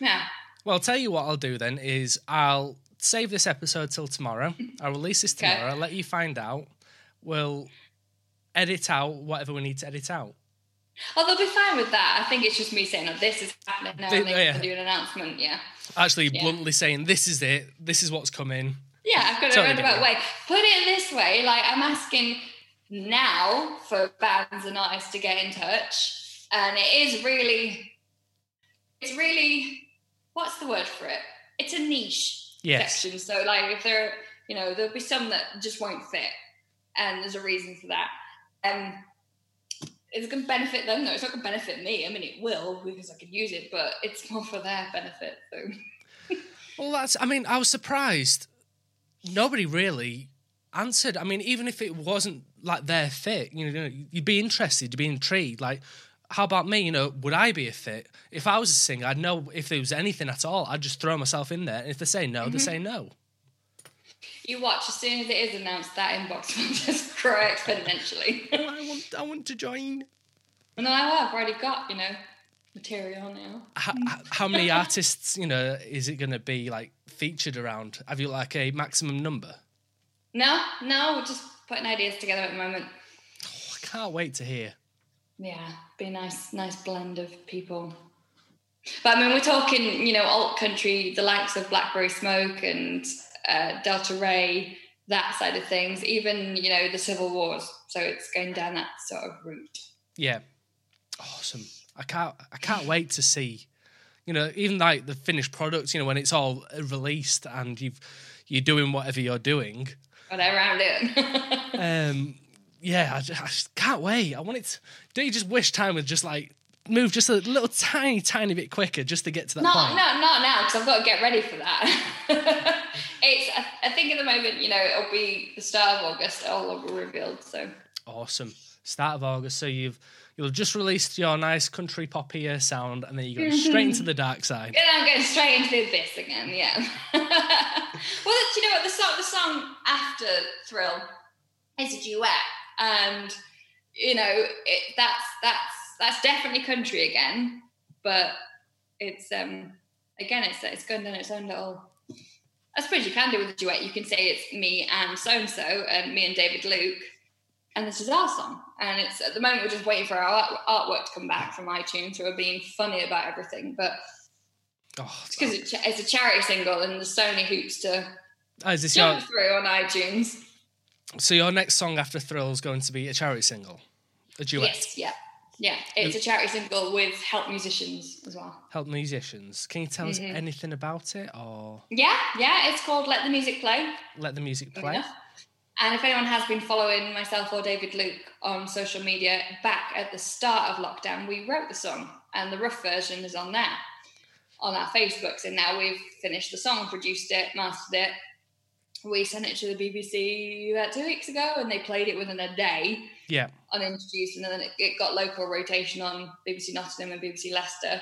yeah. Well, I'll tell you what I'll do then is I'll save this episode till tomorrow. I'll release this tomorrow, let you find out. We'll edit out whatever we need to edit out. Oh, they'll be fine with that. I think it's just me saying, oh, this is happening now, and they can do an announcement, Actually, bluntly saying, this is it, this is what's coming. Yeah, I've got a roundabout way. Put it this way, like, I'm asking now for bands and artists to get in touch, and it is really, what's the word for it? It's a niche section. So, like, if there, you know, there'll be some that just won't fit, and there's a reason for that. It's going to benefit them, though. It's not going to benefit me. I mean, it will, because I can use it, but it's more for their benefit, though. Well, that's, I mean, I was surprised. Nobody really answered. I mean, even if it wasn't like their fit, you know, you'd be interested, you'd be intrigued. Like, how about me? You know, would I be a fit? If I was a singer, I'd know if there was anything at all. I'd just throw myself in there. And if they say no, they say no. You watch, as soon as it is announced, that inbox will just grow exponentially. Well, I want to join. And then I've already got, you know, material now. How many artists, you know, is it going to be, like, featured around? Have you, like, a maximum number? No, we're just putting ideas together at the moment. Oh, I can't wait to hear. Yeah, be a nice blend of people. But, I mean, we're talking, you know, alt country, the likes of Blackberry Smoke and Delta Rae, that side of things, even, you know, the Civil Wars. So it's going down that sort of route. Yeah. Awesome. I can't wait to see, you know, even like the finished product, you know, when it's all released and you're doing whatever you're doing. Whatever I'm doing. Yeah, I just can't wait. I want it to, don't you just wish time would just, like, move just a little tiny bit quicker just to get to that point? No, not now, because I've got to get ready for that. I think at the moment, you know, it'll be the start of August, it'll all be revealed, so. Awesome. Start of August, so you'll just released your nice country poppier sound, and then you go straight into the dark side. And I'm going straight into the abyss again, yeah. Well, do you know what? The song after Thrill is a duet, and, you know, that's definitely country again, but it's, again, it's going down its own little... I suppose you can do with a duet. You can say it's me and so-and-so, and me and David Luke, and this is our song. And it's, at the moment, we're just waiting for our artwork to come back from iTunes, so we're being funny about everything, but it's because it's a charity single, and there's so many hoops to jump through on iTunes. So your next song after Thrill is going to be a charity single? A duet? Yes, yeah. Yeah, it's a charity single with Help Musicians as well. Help Musicians. Can you tell us anything about it? Or Yeah, it's called Let the Music Play. Let the Music Play. And if anyone has been following myself or David Luke on social media, back at the start of lockdown, we wrote the song, and the rough version is on there, on our Facebooks, and now we've finished the song, produced it, mastered it. We sent it to the BBC about 2 weeks ago, and they played it within a day. Yeah. Unintroduced, and then it got local rotation on BBC Nottingham and BBC Leicester.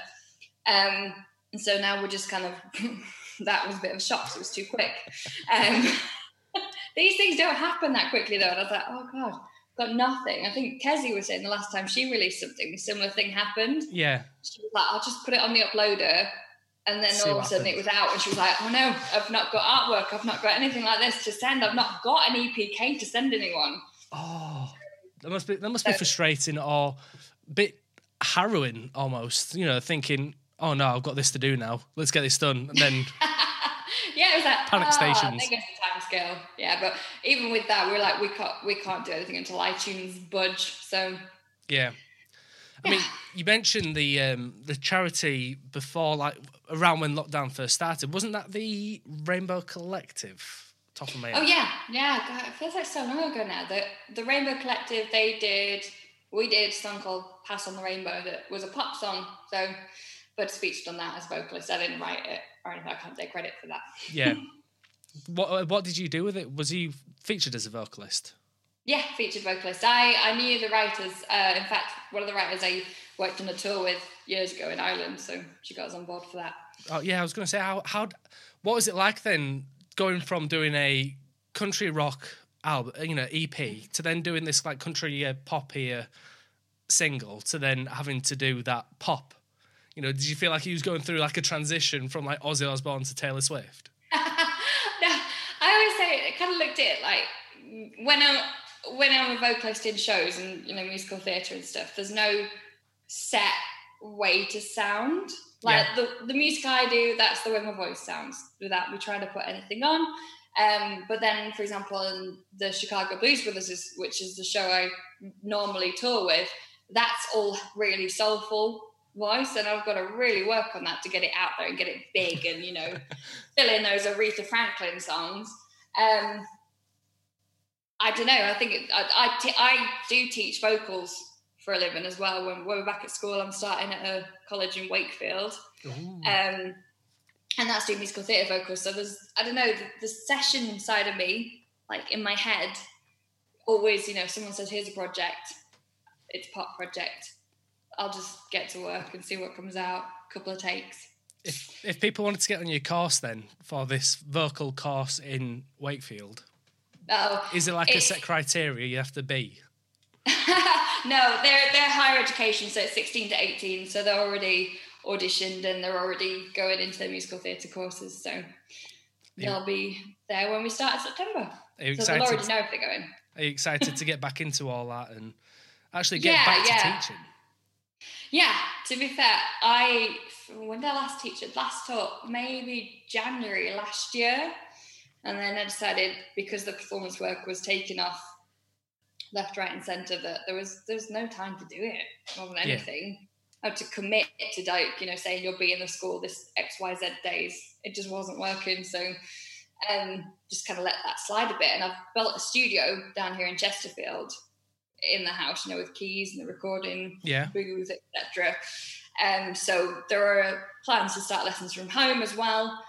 And so now we're just kind of that was a bit of a shock, so it was too quick. These things don't happen that quickly though, and I was like, oh god, got nothing. I think Kezzy was saying the last time she released something, a similar thing happened. Yeah. She was like, I'll just put it on the uploader. And then all of a sudden it was out, and she was like, oh no, I've not got artwork, I've not got anything like this to send, I've not got an EPK to send anyone. Oh, that must be frustrating, or a bit harrowing almost, you know, thinking, oh no, I've got this to do now, let's get this done. And then yeah, it was like panic stations. I think it's a time scale. Yeah, but even with that, we're like, we can't do anything until iTunes budge, so yeah. I mean, you mentioned the charity before, like around when lockdown first started. Wasn't that the Rainbow Collective? Top of my head. Oh yeah. God, it feels like so long ago now. The Rainbow Collective, we did a song called "Pass on the Rainbow" that was a pop song. So, Bud's featured on that as vocalist. I didn't write it, or anything. I can't take credit for that. Yeah. What did you do with it? Was he featured as a vocalist? Yeah, featured vocalist. I knew the writers. In fact, one of the writers I worked on a tour with years ago in Ireland, so she got us on board for that. Oh yeah, I was going to say, how what was it like then, going from doing a country rock album, you know, EP, to then doing this like country pop single, to then having to do that pop? You know, did you feel like he was going through like a transition from like Ozzy Osbourne to Taylor Swift? No, I always say I kind of looked at it like when I'm a vocalist in shows and, you know, musical theatre and stuff, there's no set way to sound. Like the music I do, that's the way my voice sounds. Without me trying to put anything on. But then, for example, in the Chicago Blues Brothers, which is the show I normally tour with, that's all really soulful voice, and I've got to really work on that to get it out there and get it big and, you know, fill in those Aretha Franklin songs. I don't know. I think I do teach vocals for a living as well. When we're back at school, I'm starting at a college in Wakefield, and that's doing musical theatre vocals. So there's, I don't know, the session side of me, like in my head, always, you know, someone says, here's a project, it's a pop project, I'll just get to work and see what comes out. A couple of takes. If people wanted to get on your course then for this vocal course in Wakefield, is it like a set criteria you have to be? No, they're higher education, so it's 16 to 18, so they're already auditioned and they're already going into their musical theatre courses, so they'll be there when we start in September. So they'll already know if they're going. Are you excited to get back into all that and actually get back to teaching? Yeah, to be fair, when did I last teach it? Last taught, maybe January last year. And then I decided, because the performance work was taking off left, right and centre, that there was no time to do it more than anything. I had to commit to, like, you know, saying you'll be in the school this XYZ days. It just wasn't working. So just kind of let that slide a bit. And I've built a studio down here in Chesterfield in the house, you know, with keys and the recording booth, etc. So there are plans to start lessons from home as well.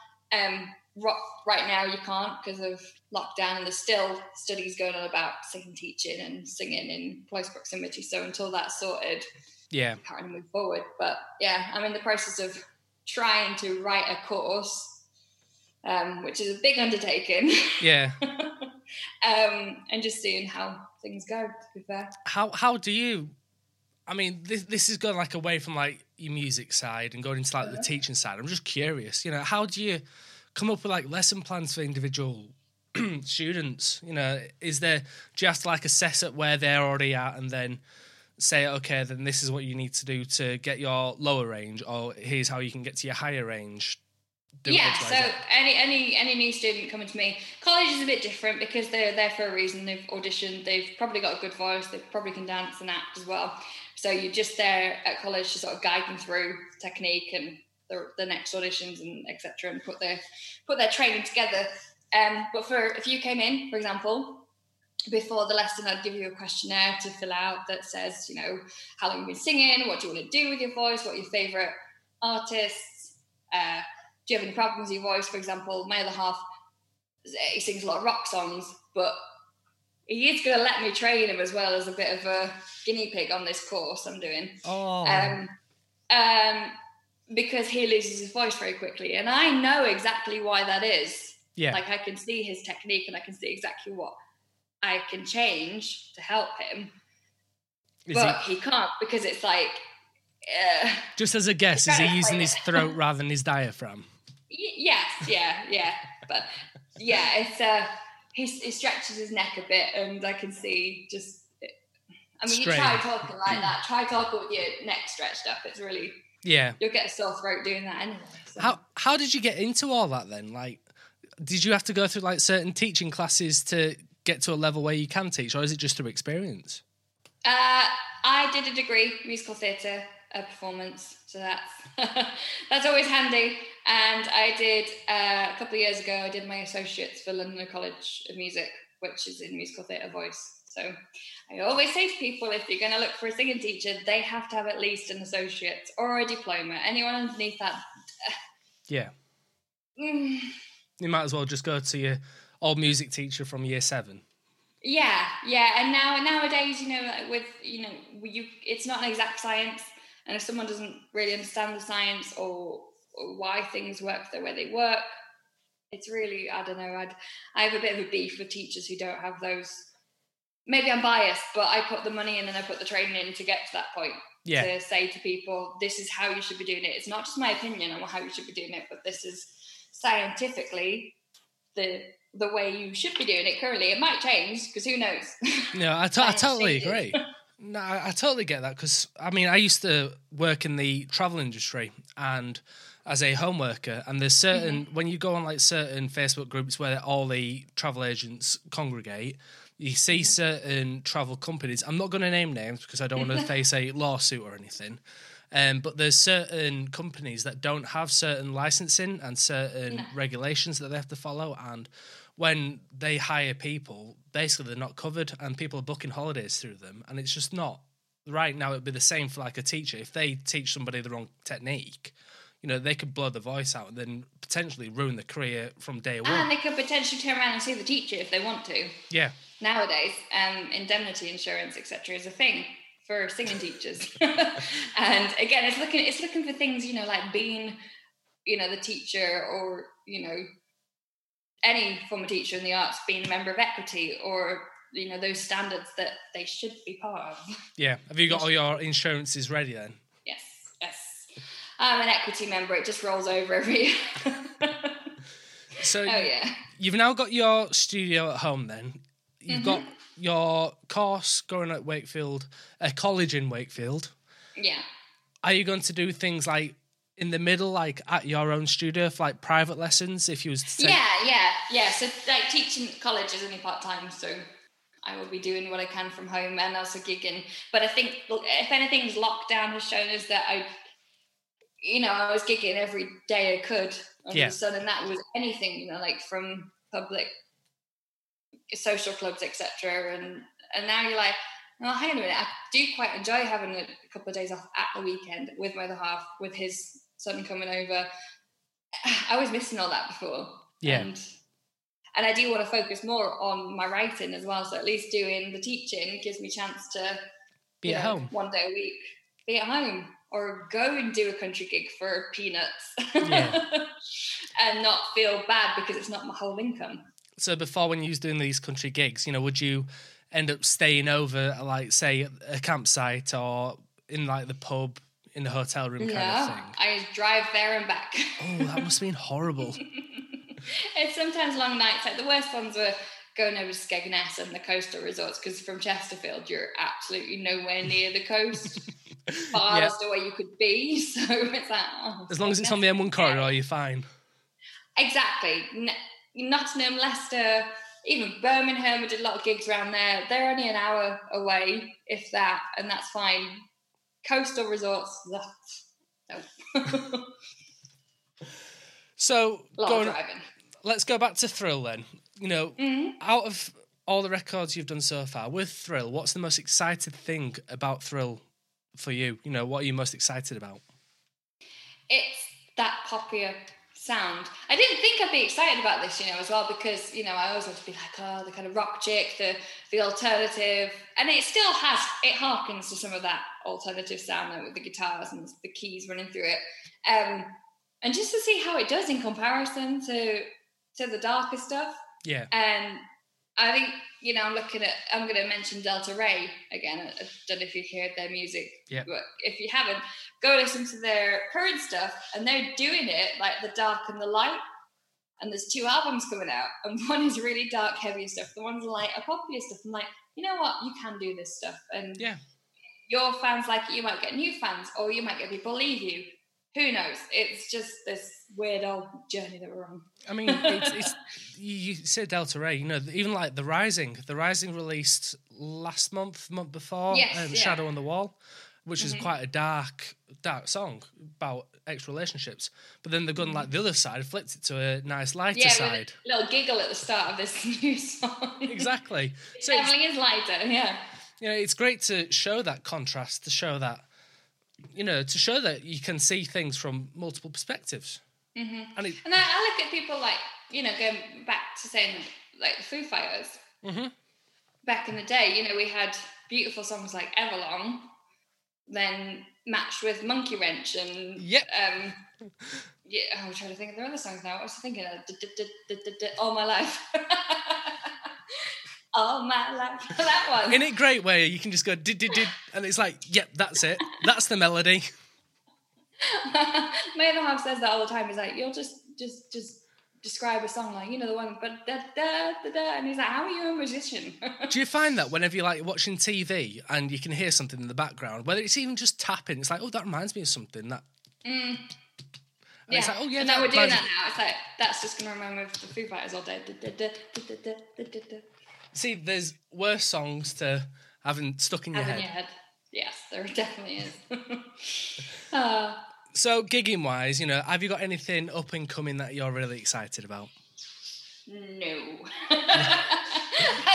Right now you can't because of lockdown, and there's still studies going on about singing teaching and singing in close proximity, so until that's sorted, you can't really move forward. But yeah, I'm in the process of trying to write a course, which is a big undertaking, and just seeing how things go, to be fair. How do you, I mean, this is going like away from like your music side and going into like the teaching side. I'm just curious, you know, how do you come up with like lesson plans for individual students? You know, is there, do you have to like assess at where they're already at and then say, okay, then this is what you need to do to get your lower range, or here's how you can get to your higher range? do X, Y, Z. So any new student coming to me, college is a bit different because they're there for a reason. They've auditioned, they've probably got a good voice, they probably can dance and act as well. So you're just there at college to sort of guide them through technique and the next auditions and etc. and put their training together. But for if you came in, for example, before the lesson, I'd give you a questionnaire to fill out that says, you know, how long you've been singing, what do you want to do with your voice, what are your favourite artists, do you have any problems with your voice? For example, my other half, he sings a lot of rock songs, but he is going to let me train him as well as a bit of a guinea pig on this course I'm doing. Oh. Because he loses his voice very quickly, and I know exactly why that is. Yeah. Like, I can see his technique and I can see exactly what I can change to help him, but he can't, because it's like... Just as a guess, is he using his throat rather than his diaphragm? Yes. But yeah, it's he stretches his neck a bit, and I can see just... I mean, you try talking like that. Try talking with your neck stretched up. It's really... Yeah. You'll get a sore throat doing that anyway. So. How did you get into all that then? Like, did you have to go through like certain teaching classes to... get to a level where you can teach, or is it just through experience? I did a degree, musical theatre performance, so that's always handy. And I did a couple of years ago, I did my associates for London College of Music, which is in musical theatre voice. So I always say to people, if you're going to look for a singing teacher, they have to have at least an associate or a diploma. Anyone underneath that, yeah, you might as well just go to your old music teacher from year 7. Yeah, and nowadays, you know, with, you know, it's not an exact science, and if someone doesn't really understand the science or why things work the way they work, it's really, I don't know, I have a bit of a beef with teachers who don't have those. Maybe I'm biased, but I put the money in and I put the training in to get to that point. Yeah. To say to people, this is how you should be doing it. It's not just my opinion on how you should be doing it, but this is scientifically the way you should be doing it currently. It might change, because who knows? No, I totally agree. No, I totally get that, because, I mean, I used to work in the travel industry and as a home worker, and there's certain... Mm-hmm. When you go on, like, certain Facebook groups where all the travel agents congregate, you see certain travel companies... I'm not going to name names because I don't want to face a lawsuit or anything, but there's certain companies that don't have certain licensing and certain regulations that they have to follow, and when they hire people, basically they're not covered, and people are booking holidays through them, and it's just not right. Now, it'd be the same for like a teacher. If they teach somebody the wrong technique, you know, they could blow the voice out and then potentially ruin the career from day one. And they could potentially turn around and sue the teacher if they want to. Yeah. Nowadays, indemnity insurance, etc., is a thing for singing teachers. And again, it's looking for things, you know, like being, you know, the teacher, or, you know, any former teacher in the arts being a member of equity, or, you know, those standards that they should be part of. Yeah. Have you got all your insurances ready then? Yes. I'm an equity member. It just rolls over every year. So you've now got your studio at home then. You've got your course going at Wakefield, a college in Wakefield. Yeah. Are you going to do things like in the middle, like at your own studio, for like private lessons, if you was to take... Yeah. So like teaching college is only part-time, so I will be doing what I can from home and also gigging. But I think, if anything, lockdown has shown us that I was gigging every day I could under the sun, and that was anything, you know, like from public social clubs, etc. And now you're like, oh, hang on a minute, I do quite enjoy having a couple of days off at the weekend with my other half, with his son coming over. I was missing all that before. Yeah. And I do want to focus more on my writing as well, so at least doing the teaching gives me a chance to be at home one day a week, be at home, or go and do a country gig for peanuts. Yeah. And not feel bad because it's not my whole income. So before, when you was doing these country gigs, you know, would you end up staying over, like, say, a campsite, or in, like, the pub, in the hotel room kind of thing? I drive there and back. Oh, that must have been horrible. It's sometimes long nights. Like, the worst ones were going over to Skegness and the coastal resorts, because from Chesterfield, you're absolutely nowhere near the coast. Farthest away you could be, so it's like... Oh, as long as it's on the M1 corridor, you're fine. Exactly. Nottingham, Leicester, even Birmingham, I did a lot of gigs around there. They're only an hour away, if that, and that's fine. Coastal resorts, no. So, let's go back to Thrill then. You know, out of all the records you've done so far, with Thrill, what's the most excited thing about Thrill for you? You know, what are you most excited about? It's that poppier sound. I didn't think I'd be excited about this, you know, as well, because, you know, I always want to be like, oh, the kind of rock chick, the alternative. And it still has, it harkens to some of that alternative sound there with the guitars and the keys running through it. And just to see how it does in comparison to the darker stuff. Yeah. And I think, you know, I'm going to mention Delta Rae again. I don't know if you've heard their music, but if you haven't, go listen to their current stuff, and they're doing it like the dark and the light. And there's two albums coming out, and one is really dark, heavy stuff. The one's like a poppier stuff. I'm like, you know what? You can do this stuff. And your fans like it. You might get new fans, or you might get people leave you. Who knows? It's just this weird old journey that we're on. I mean, it's you said Delta Rae, you know, even like The Rising released last month before, Shadow on the Wall, which is quite a dark song about ex-relationships. But then they've gone like the other side, flipped it to a nice lighter side. Yeah, a little giggle at the start of this new song. Exactly. So everything is lighter, You know, it's great to show that contrast, to show that, you know, to show that you can see things from multiple perspectives. Mm-hmm. And I look at people like, you know, going back to saying like the Foo Fighters. Mm-hmm. Back in the day, you know, we had beautiful songs like Everlong, then matched with Monkey Wrench and... Yep. I'm trying to think of their other songs now. What was I thinking of? All My Life. Oh, my life, that one. Isn't it great where you can just go did did, and it's like, yep, that's it. That's the melody. My other half says that all the time. He's like, you'll just describe a song like, you know, the one, but da da da da, and he's like, how are you a musician? Do you find that whenever you're like watching TV and you can hear something in the background, whether it's even just tapping, it's like, oh, that reminds me of something that. Mm. And it's like, oh yeah, now we're doing that now. It's like that's just gonna remind me of the Foo Fighters all day. Da, da, da, da, da, da, da. See, there's worse songs to having stuck in your head. Yes, there definitely is. So, gigging-wise, you know, have you got anything up and coming that you're really excited about? No.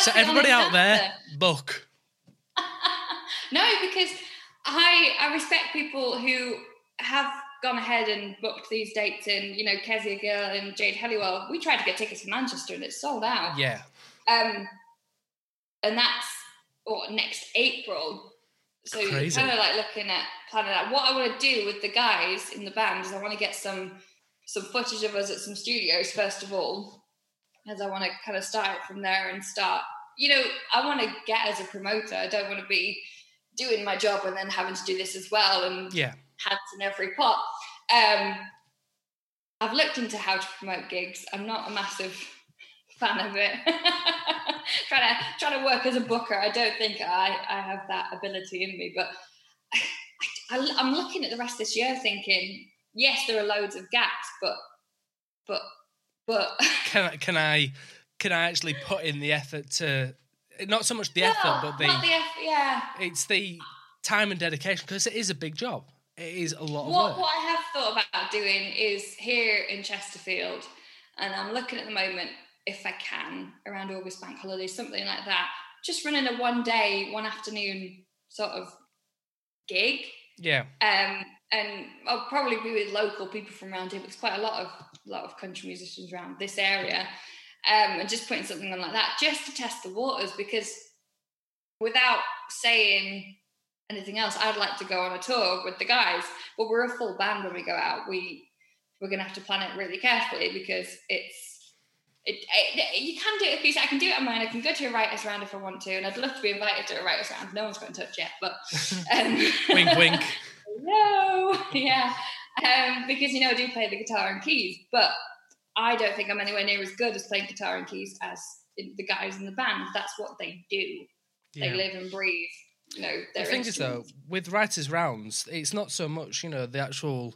So everybody out there, book. No, because I respect people who have gone ahead and booked these dates in, you know, Kezia Gill and Jade Helliwell. We tried to get tickets to Manchester and it's sold out. Yeah. And that's next April. So crazy. You're kind of like looking at planning out what I want to do with the guys in the band. Is I want to get some footage of us at some studios first of all, as I want to kind of start it from there and start. You know, I want to get as a promoter. I don't want to be doing my job and then having to do this as well and hands in every pot. I've looked into how to promote gigs. I'm not a massive fan of it. trying to work as a booker. I don't think I have that ability in me, but I'm looking at the rest of this year thinking, yes, there are loads of gaps, but can I actually put in the effort to not so much the effort, but it's the time and dedication, because it is a big job. It is a lot of work. What I have thought about doing is here in Chesterfield, and I'm looking at the moment, if I can, around August bank holiday, something like that, just running a one-day, one-afternoon sort of gig. Yeah. And I'll probably be with local people from around here, but there's quite a lot of country musicians around this area, and just putting something on like that, just to test the waters, because without saying anything else, I'd like to go on a tour with the guys, but we're a full band when we go out. We're going to have to plan it really carefully, because you can do it if you say, I can do it on mine, I can go to a writer's round if I want to, and I'd love to be invited to a writer's round. No one's got in touch yet, but wink wink. No. Because, you know, I do play the guitar and keys, but I don't think I'm anywhere near as good as playing guitar and keys as the guys in the band. That's what they do. They live and breathe, you know, their instruments. The thing is though, with writer's rounds, it's not so much, you know, the actual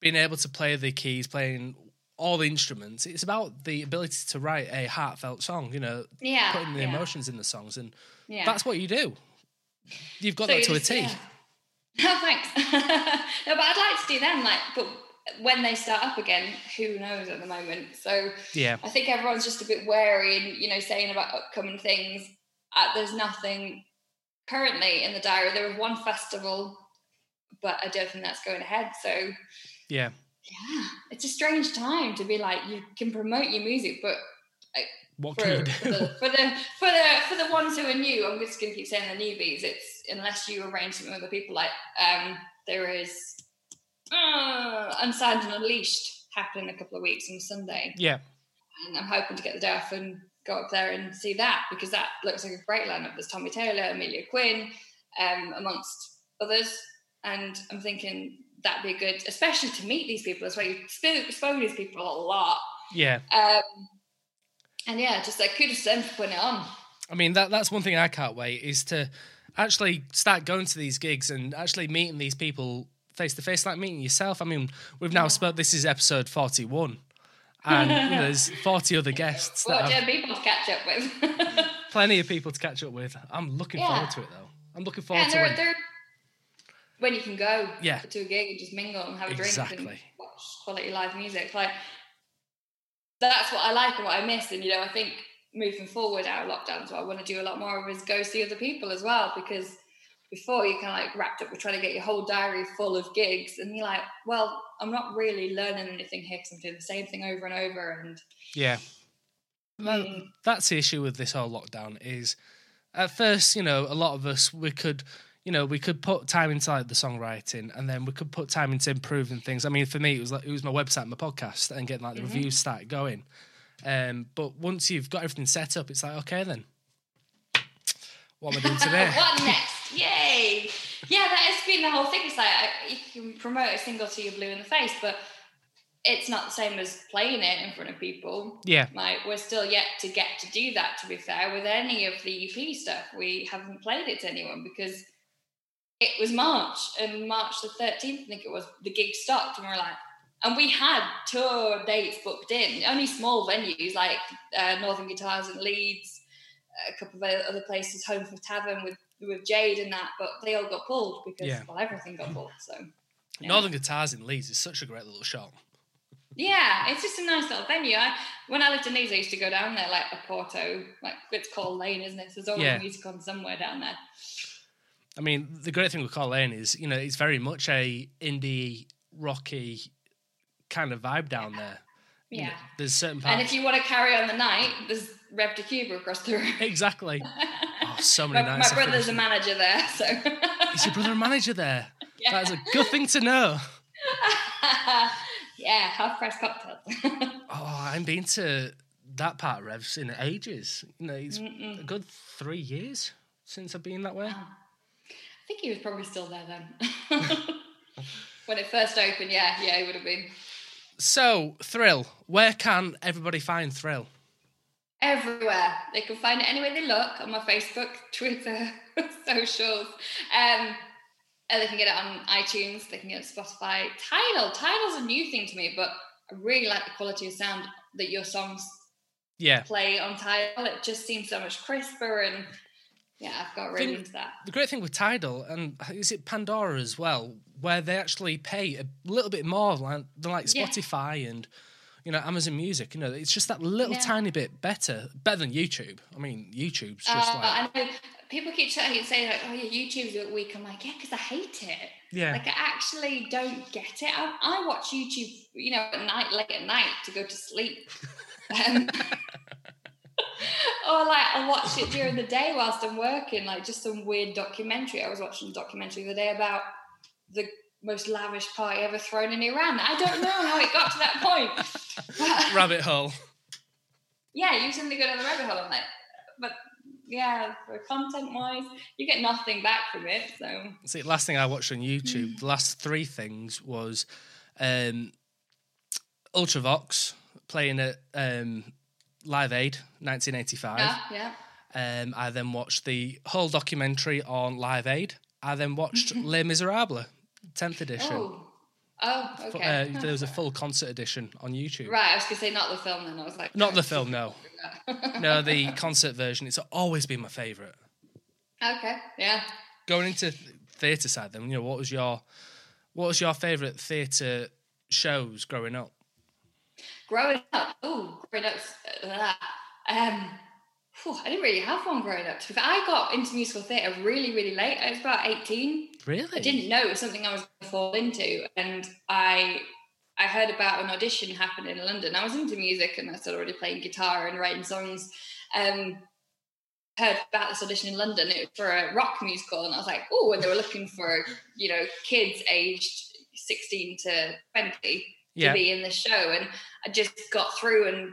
being able to play the keys, playing all the instruments. It's about the ability to write a heartfelt song, you know, putting the emotions in the songs. And that's what you do. You've got so that to a T. Yeah. Oh, thanks. No, but I'd like to do them, like, but when they start up again, who knows at the moment. So yeah. I think everyone's just a bit wary and, you know, saying about upcoming things. There's nothing currently in the diary. There was one festival, but I don't think that's going ahead. So yeah, it's a strange time to be like, you can promote your music, but like, what can you do? For the ones who are new, I'm just going to keep saying the newbies. It's unless you arrange something with other people. Like there is Unsigned and Unleashed happening in a couple of weeks on Sunday. Yeah, and I'm hoping to get the day off and go up there and see that, because that looks like a great lineup. There's Tommy Taylor, Amelia Quinn, amongst others, and I'm thinking that'd be good, especially to meet these people as well. You spoke to these people a lot. Yeah. And yeah, just like kudos to them for putting it on. I mean, that's one thing I can't wait, is to actually start going to these gigs and actually meeting these people face to face, like meeting yourself. I mean, we've now spoke, this is episode 41, and there's 40 other guests. People to catch up with. Plenty of people to catch up with. I'm looking forward to it, though. I'm looking forward to it. When you can go to a gig and just mingle and have a drink and watch quality live music. Like, that's what I like and what I miss. And, you know, I think moving forward out of lockdowns, what I want to do a lot more of is go see other people as well, because before you're kind of like wrapped up with trying to get your whole diary full of gigs, and you're like, well, I'm not really learning anything here because I'm doing the same thing over and over. And yeah. That's the issue with this whole lockdown is, at first, you know, a lot of us, we could put time into like the songwriting, and then we could put time into improving things. I mean, for me, it was my website and my podcast and getting like the reviews started going. But once you've got everything set up, it's like, okay, then what am I doing today? What next? Yay! Yeah, that has been the whole thing. It's like, you can promote a single till you're blue in the face, but it's not the same as playing it in front of people. Yeah. Like, we're still yet to get to do that, to be fair, with any of the EP stuff. We haven't played it to anyone because it was March, and March the 13th, I think it was, the gig stopped, and we were like, and we had tour dates booked in, only small venues, like Northern Guitars in Leeds, a couple of other places, Home for Tavern with Jade and that, but they all got pulled because, everything got pulled, so. Yeah. Northern Guitars in Leeds is such a great little shop. Yeah, it's just a nice little venue. When I lived in Leeds, I used to go down there, like a Porto, like it's called Lane, isn't it? So there's always music on somewhere down there. I mean, the great thing with Carl Lane is, you know, it's very much a indie, rocky kind of vibe down there. Yeah. You know, there's certain parts. And if you want to carry on the night, there's Rev de Cuba across the room. Exactly. Oh, so many nights. My brother's a manager there, so. Is your brother a manager there? Yeah. That's a good thing to know. Yeah, half-price cocktails. I haven't been to that part of Revs in ages. You know, it's a good 3 years since I've been that way. Oh. I think he was probably still there then. When it first opened, yeah, he would have been. So, Thrill. Where can everybody find Thrill? Everywhere. They can find it anywhere they look, on my Facebook, Twitter, socials. They can get it on iTunes, they can get it on Spotify. Tidal. Tidal's a new thing to me, but I really like the quality of sound that your songs play on Tidal. It just seems so much crisper and... yeah, I've got really into that. The great thing with Tidal, and is it Pandora as well, where they actually pay a little bit more than like Spotify and, you know, Amazon Music. You know, it's just that little tiny bit better than YouTube. I mean, YouTube's just like... I know. People keep saying, like, oh, yeah, YouTube's a bit weak. I'm like, yeah, because I hate it. Yeah. Like, I actually don't get it. I watch YouTube, you know, at night, late at night to go to sleep. Or, like, I watch it during the day whilst I'm working, like, just some weird documentary. I was watching a documentary the other day about the most lavish party ever thrown in Iran. I don't know how it got to that point. But, rabbit hole. Yeah, you suddenly go down the rabbit hole, I'm like, but, yeah, for content-wise, you get nothing back from it, so... See, the last thing I watched on YouTube, the last three things was Ultravox playing at... Live Aid, 1985. Yeah. I then watched the whole documentary on Live Aid. I then watched Les Misérables, 10th edition. Oh. Oh, okay. There was a full concert edition on YouTube. Right, I was going to say not the film then. I was like... Not the film, no. No, the concert version. It's always been my favourite. Okay, yeah. Going into theatre side then, you know, what was your favourite theatre shows growing up? I didn't really have one growing up. I got into musical theatre really, really late. I was about 18. Really? I didn't know it was something I was going to fall into. And I heard about an audition happening in London. I was into music and I started already playing guitar and writing songs. Heard about this audition in London. It was for a rock musical. And I was like, oh, and they were looking for, you know, kids aged 16 to 20 to be in the show. And I just got through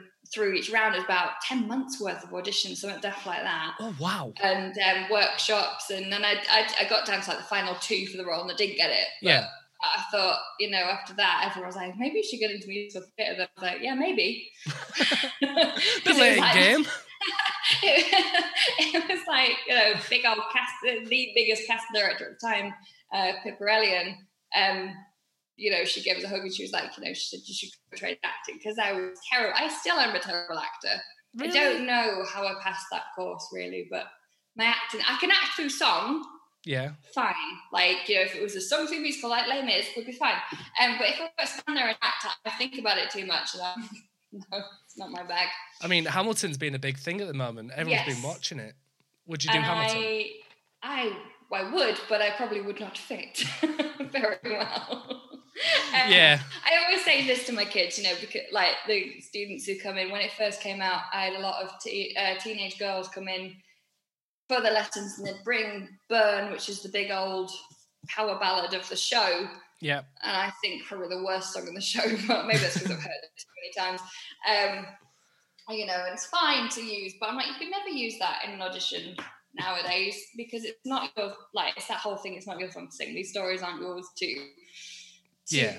each round is about 10 months worth of auditions, something deaf like that. Oh, wow. And workshops. And then I got down to like the final two for the role and I didn't get it. But yeah. I thought, you know, after that, everyone was like, maybe you should get into musical theatre. And I was like, yeah, maybe. The late game. It was like, you know, big old cast, the biggest cast director at the time, Pipperellian. You know, she gave us a hug and she was like, you know, she said, you should go train acting, because I was terrible. I still am a terrible actor. Really? I don't know how I passed that course, really, but my acting, I can act through song. Yeah. Fine. Like, you know, if it was a song through musical, like Les Mis, it would be fine. But if I stand there and act, I think about it too much. And I'm, no, it's not my bag. I mean, Hamilton's been a big thing at the moment. Everyone's been watching it. Would you do Hamilton? I would, but I probably would not fit very well. Yeah, I always say this to my kids, you know, because like the students who come in, when it first came out, I had a lot of teenage girls come in for the lessons, and they'd bring Burn, which is the big old power ballad of the show. Yeah, and I think probably the worst song in the show, but maybe that's because I've heard it too many times. You know, and it's fine to use, but I'm like, you could never use that in an audition nowadays, because it's not your, like, it's that whole thing. It's not your fun to sing. These stories aren't yours to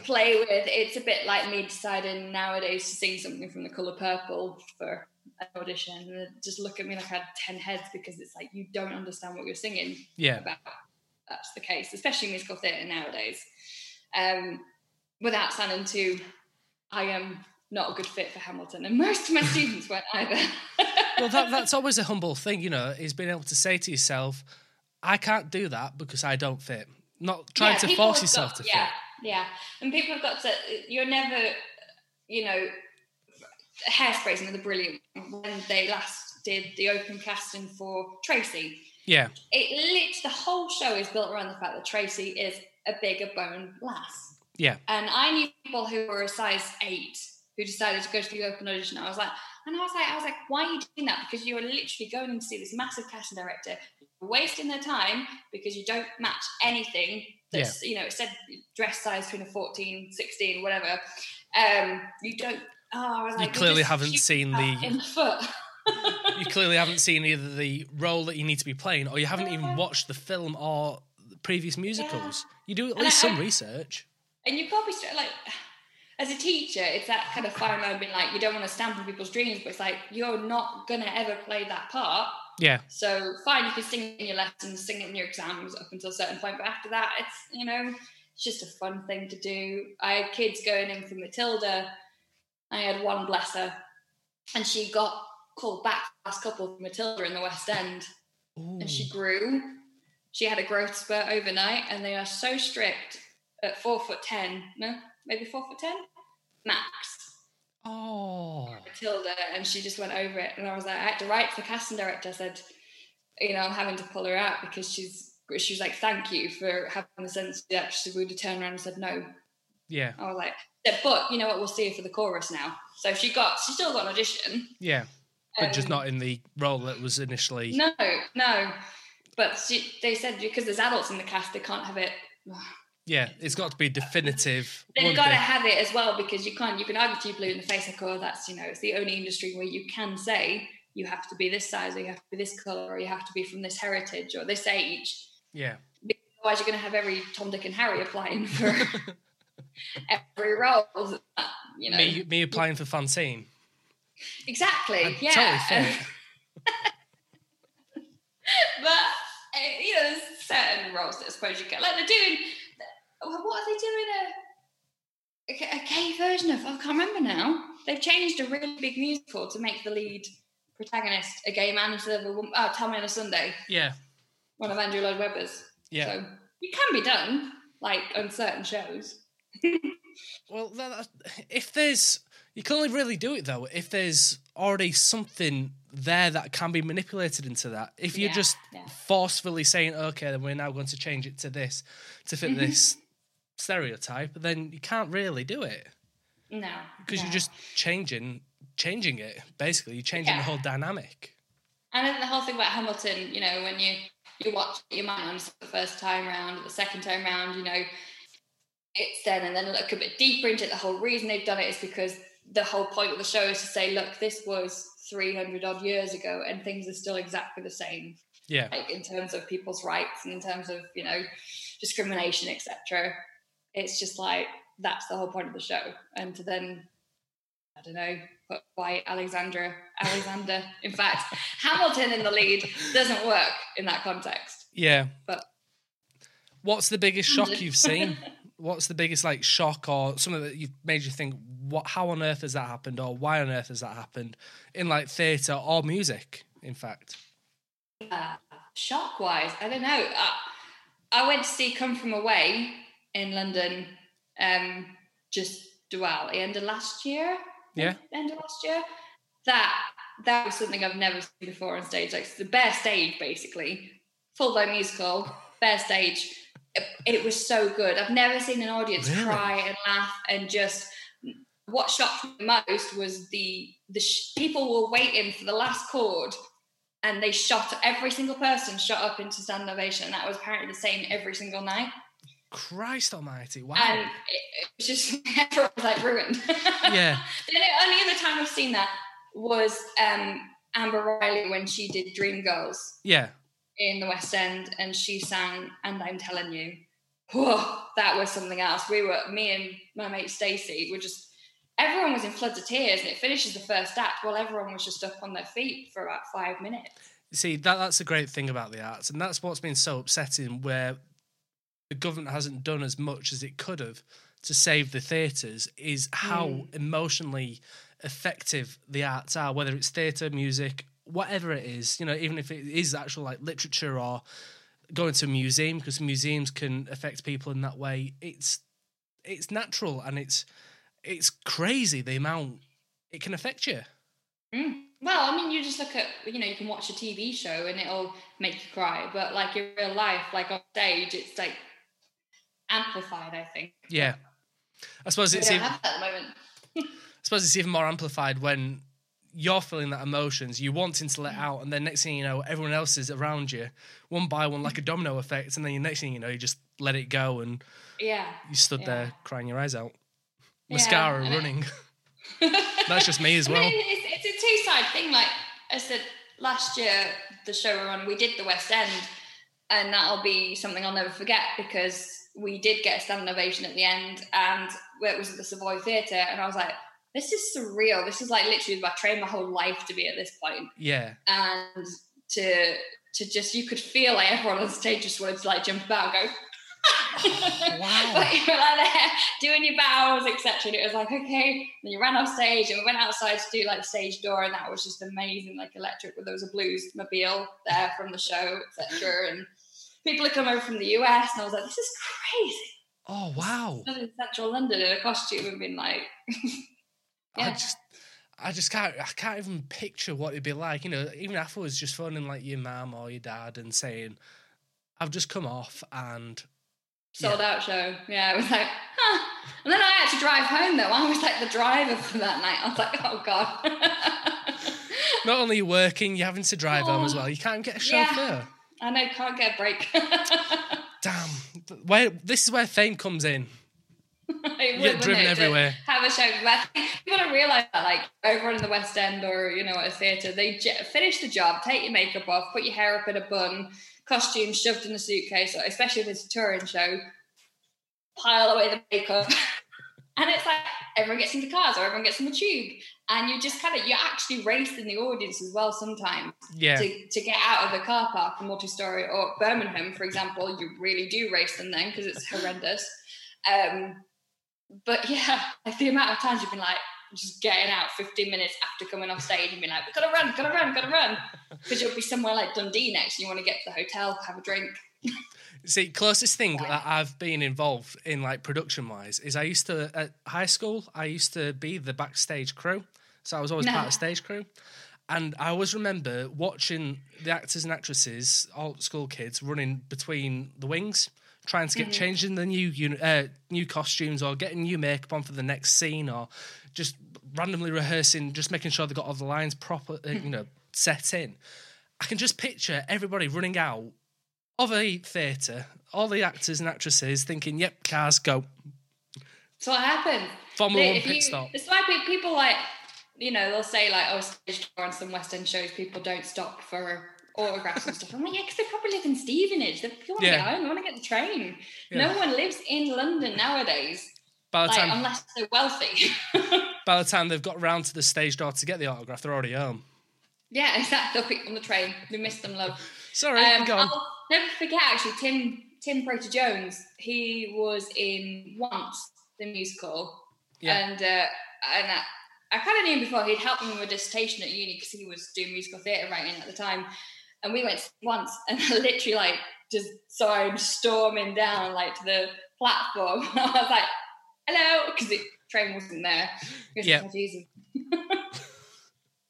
play with. It's a bit like me deciding nowadays to sing something from The Colour Purple for an audition, and just look at me like I had 10 heads, because it's like, you don't understand what you're singing about. That's the case, especially musical theatre nowadays. Without sounding too, I am not a good fit for Hamilton, and most of my students weren't either. Well, that's always a humble thing, you know, is being able to say to yourself, I can't do that because I don't fit. Not trying to force yourself to fit. Yeah, and people have got to, you're never, you know, Hairspray's another brilliant. When they last did the open casting for Tracy. Yeah. The whole show is built around the fact that Tracy is a bigger bone lass. Yeah. And I knew people who were a size 8 who decided to go to the open audition. I was like, why are you doing that? Because you are literally going in to see this massive casting director, wasting their time because you don't match anything. That's, you know, it said dress size between a 14, 16, whatever. You don't. Oh, I was like, you clearly haven't seen the foot. You clearly haven't seen either the role that you need to be playing, or you haven't even watched the film or the previous musicals. Yeah. You do at least some research. And you probably like, as a teacher, it's that kind of fine line being like, you don't want to stamp on people's dreams, but it's like, you're not gonna ever play that part. Yeah. So fine, you can sing it in your lessons, sing it in your exams up until a certain point, but after that, it's, you know, it's just a fun thing to do. I had kids going in for Matilda. I had one, bless her, and she got called back the last couple for Matilda in the West End. Ooh. And she grew. She had a growth spurt overnight, and they are so strict at 4'10", no, maybe 4'10", max. Oh, Matilda, and she just went over it, and I was like, I had to write to the casting director. I said, you know, I'm having to pull her out because she was like, thank you for having the sense to actually. We would have turned around and said no. Yeah, I was like, but you know what? We'll see her for the chorus now. So she still got an audition. Yeah, but just not in the role that was initially. No. But they said because there's adults in the cast, they can't have it. Yeah, it's got to be definitive. They've got to have it as well, because you can't. You can argue to you blue in the face like, oh, that's, you know, it's the only industry where you can say you have to be this size, or you have to be this colour, or you have to be from this heritage or this age. Yeah. Because otherwise, you're going to have every Tom, Dick, and Harry applying for every role. You know, me applying for Fantine. Exactly. I'm totally fit. But you know, there's certain roles that I suppose you can. Like they're doing. What are they doing? a gay version of, I can't remember now. They've changed a really big musical to make the lead protagonist a gay man instead of a woman. Oh, Tell Me on a Sunday. Yeah. One of Andrew Lloyd Webber's. Yeah. So it can be done, like, on certain shows. Well, if there's... You can only really do it, though, if there's already something there that can be manipulated into that. If you're forcefully saying, okay, then we're now going to change it to this, to fit this stereotype, then you can't really do it. No. Because you're just changing it, basically. You're changing the whole dynamic. And then the whole thing about Hamilton, you know, when you watch it, you might understand the first time round, the second time round, you know, it's then, and then look a bit deeper into it. The whole reason they've done it is because the whole point of the show is to say, look, this was 300 odd years ago and things are still exactly the same. Yeah. Like, in terms of people's rights and in terms of, you know, discrimination, etc. It's just like, that's the whole point of the show. And to then, I don't know, put white Alexander, in fact, Hamilton in the lead doesn't work in that context. Yeah. But what's the biggest shock you've seen? What's the biggest, like, shock or something that you've made you think, what? How on earth has that happened, or why on earth has that happened in, like, theatre or music, in fact? Shock-wise, I don't know. I went to see Come From Away in London end of last year. That was something I've never seen before on stage. Like, the bare stage, basically. Full-blown musical, bare stage. It was so good. I've never seen an audience cry and laugh, and just what shocked me most was the people were waiting for the last chord, and they every single person shot up into standing ovation, and that was apparently the same every single night. Christ almighty, wow. And it was just, everyone was like ruined. Yeah. The only other time I've seen that was Amber Riley when she did Dreamgirls. Yeah. In the West End, and she sang And I'm Telling You. Whoa, that was something else. Me and my mate Stacey were just, everyone was in floods of tears, and it finishes the first act while everyone was just up on their feet for about 5 minutes. See, that's a great thing about the arts, and that's what's been so upsetting, where the government hasn't done as much as it could have to save the theatres, is how emotionally effective the arts are, whether it's theatre, music, whatever it is, you know, even if it is actual, like, literature or going to a museum, because museums can affect people in that way. It's natural, and it's crazy the amount it can affect you. Mm. Well, I mean, you just look at, you know, you can watch a TV show and it'll make you cry, but, like, in real life, like, on stage, it's, like, amplified, I think. Yeah. I suppose it's even... have that at the moment. I suppose it's even more amplified when you're feeling that emotions, you're wanting to let out, and then next thing you know, everyone else is around you, one by one, like a domino effect, and then the next thing you know, you just let it go, and you stood there crying your eyes out. Mascara running. That's just me as well. I mean, it's a two-side thing. Like I said, last year, the show we were on, we did the West End, and that'll be something I'll never forget, because we did get a standing ovation at the end, and it was at the Savoy Theatre, and I was like, this is surreal. This is, like, literally, I trained my whole life to be at this point. Yeah. And to just, you could feel, like, everyone on stage just wanted to, like, jump about and go, oh, wow. But you were, like, there doing your bows, etc. And it was like, okay. And you ran off stage, and we went outside to do, like, stage door, and that was just amazing, like, electric. There was a bluesmobile there from the show, etc. And people had come over from the US, and I was like, this is crazy. Oh, wow. I was in central London in a costume and been like... Yeah. I just can't even picture what it'd be like, you know, even afterwards, just phoning, like, your mum or your dad and saying, I've just come off and... Sold out show. Yeah, I was like, huh. And then I had to drive home, though. I was, like, the driver for that night. I was like, oh, God. Not only are you working, you're having to drive home as well. You can't get a chauffeur. I know, can't get a break. Damn. This is where fame comes in. You get driven everywhere. Have a show. People don't realise that, like, over in the West End or, you know, at a theatre, they finish the job, take your makeup off, put your hair up in a bun, costume shoved in a suitcase, especially if it's a touring show, pile away the makeup. And it's like, everyone gets in the cars or everyone gets in the tube. And you just kind of, you're actually racing the audience as well sometimes to get out of the car park in multi-story or Birmingham, for example. You really do race them then, because it's horrendous. But yeah, like the amount of times you've been like just getting out 15 minutes after coming off stage and being like, we've got to run, gotta run. Because you'll be somewhere like Dundee next and you want to get to the hotel, have a drink. See, closest thing that I've been involved in, like production-wise, is I used to, at high school, I used to be the backstage crew. So I was always part of stage crew. And I always remember watching the actors and actresses, all school kids, running between the wings, trying to get changed in the new costumes or getting new makeup on for the next scene or just randomly rehearsing, just making sure they got all the lines proper, set in. I can just picture everybody running out of a theatre, all the actors and actresses thinking, yep, cars, go. So what happened? Formula 1 pit stop. It's like people like... You know, they'll say, like, oh, stage door on some West End shows, people don't stop for autographs and stuff. I'm like, yeah, because they probably live in Stevenage. They want to get home. They want to get the train. Yeah. No one lives in London nowadays, unless they're wealthy. By the time they've got round to the stage door to get the autograph, they're already home. Yeah, exactly. They'll pick them on the train. We miss them, love. Sorry, go on. I'll never forget, actually, Tim Prater-Jones. He was in Once, the musical. Yeah. And I kind of knew him before. He'd helped me with a dissertation at uni because he was doing musical theatre writing at the time. And we went Once, and I literally like just saw him storming down like to the platform. I was like, "Hello," because the train wasn't there. It was confusing.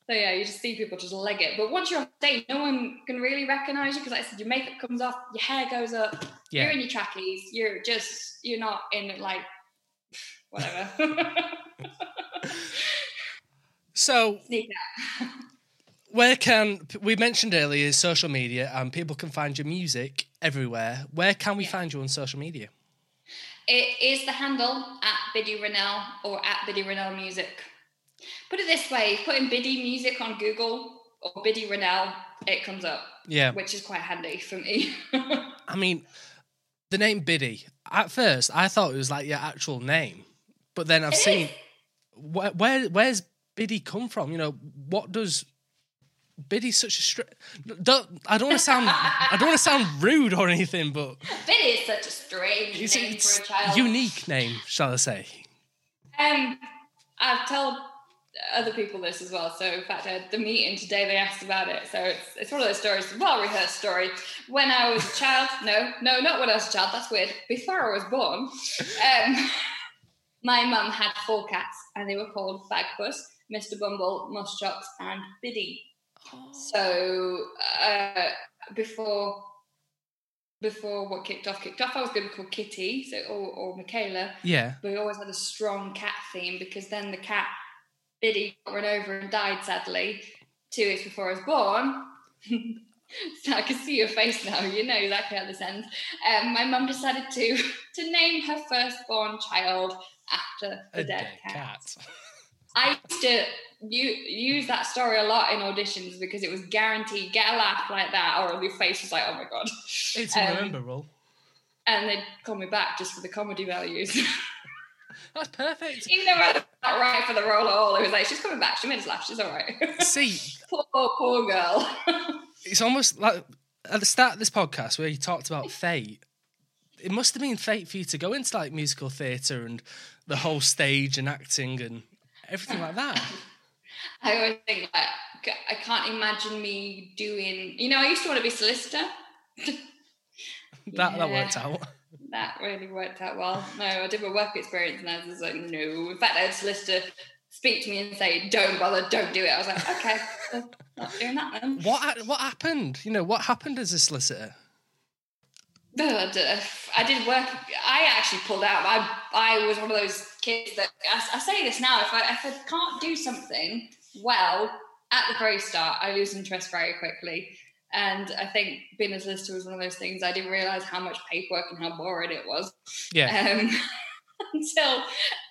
So yeah, you just see people just leg it. But once you're on stage, no one can really recognise you because, like I said, your makeup comes off, your hair goes up, you're in your trackies, you're not in like whatever. So, where can we mentioned earlier is social media, and people can find your music everywhere. Where can we find you on social media? It is the handle @BiddyRennell or @BiddyRennellMusic. Put it this way: putting Biddy Music on Google or Biddy Rennell, it comes up. Yeah, which is quite handy for me. I mean, the name Biddy. At first, I thought it was like your actual name, but then I've seen where's Biddy come from? You know, what does Biddy such a I don't want to sound rude or anything, but Biddy is such a strange name for a child. Unique name, shall I say? I've told other people this as well. So in fact, at the meeting today, they asked about it. So it's one of those stories, well rehearsed story. When I was a child, no, not when I was a child. That's weird. Before I was born, my mum had 4 cats, and they were called Bagpuss, Mr. Bumble, Muskox, and Biddy. Oh. So before what kicked off, I was going to call Kitty, or Michaela. Yeah. But we always had a strong cat theme because then the cat Biddy got run over and died sadly 2 years before I was born. So I can see your face now. You know exactly how this ends. My mum decided to name her firstborn child after the dead cat. I used to use that story a lot in auditions because it was guaranteed get a laugh like that or your face was like, oh my God. It's memorable. And they'd call me back just for the comedy values. That's perfect. Even though I was not right for the role at all, it was like, she's coming back, she made us laugh, she's all right. See. Poor girl. It's almost like at the start of this podcast where you talked about fate. It must have been fate for you to go into like musical theatre and the whole stage and acting and everything like that. I always think like I can't imagine me doing. You know, I used to want to be a solicitor. That worked out. That really worked out well. No, I did my work experience and I was like, no. In fact, I had a solicitor speak to me and say, "Don't bother, don't do it." I was like, okay, not doing that then. What happened? You know, what happened as a solicitor? I did work. I actually pulled out. I was one of those kids that I say this now. If I can't do something well at the very start, I lose interest very quickly. And I think being a solicitor was one of those things. I didn't realise how much paperwork and how boring it was. Yeah.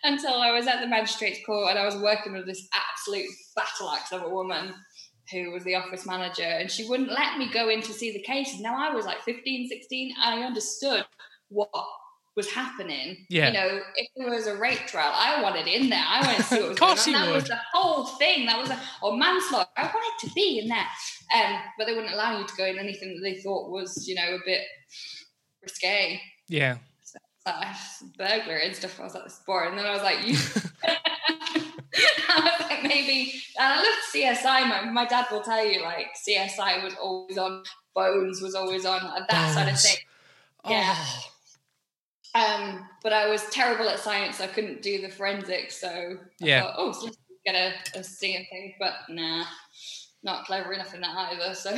Until I was at the magistrate's court and I was working with this absolute battle axe of a woman who was the office manager, and she wouldn't let me go in to see the case. And now I was like 15, 16. I understood what was happening. Yeah. You know, if there was a rape trial, I wanted in there. I wanted to see what was going on. That was the whole thing. That was or manslaughter. I wanted to be in there. But they wouldn't allow you to go in anything that they thought was, you know, a bit risque. Yeah. slash burglar and stuff. I was like, this is boring. And then I was like, you... I was like, maybe... And I loved CSI. My dad will tell you, like, CSI was always on. Bones was always on. Like, that sort of thing. Oh. Yeah. But I was terrible at science. I couldn't do the forensics. So yeah. I thought, oh, so let's get a CFA. But nah, not clever enough in that either. So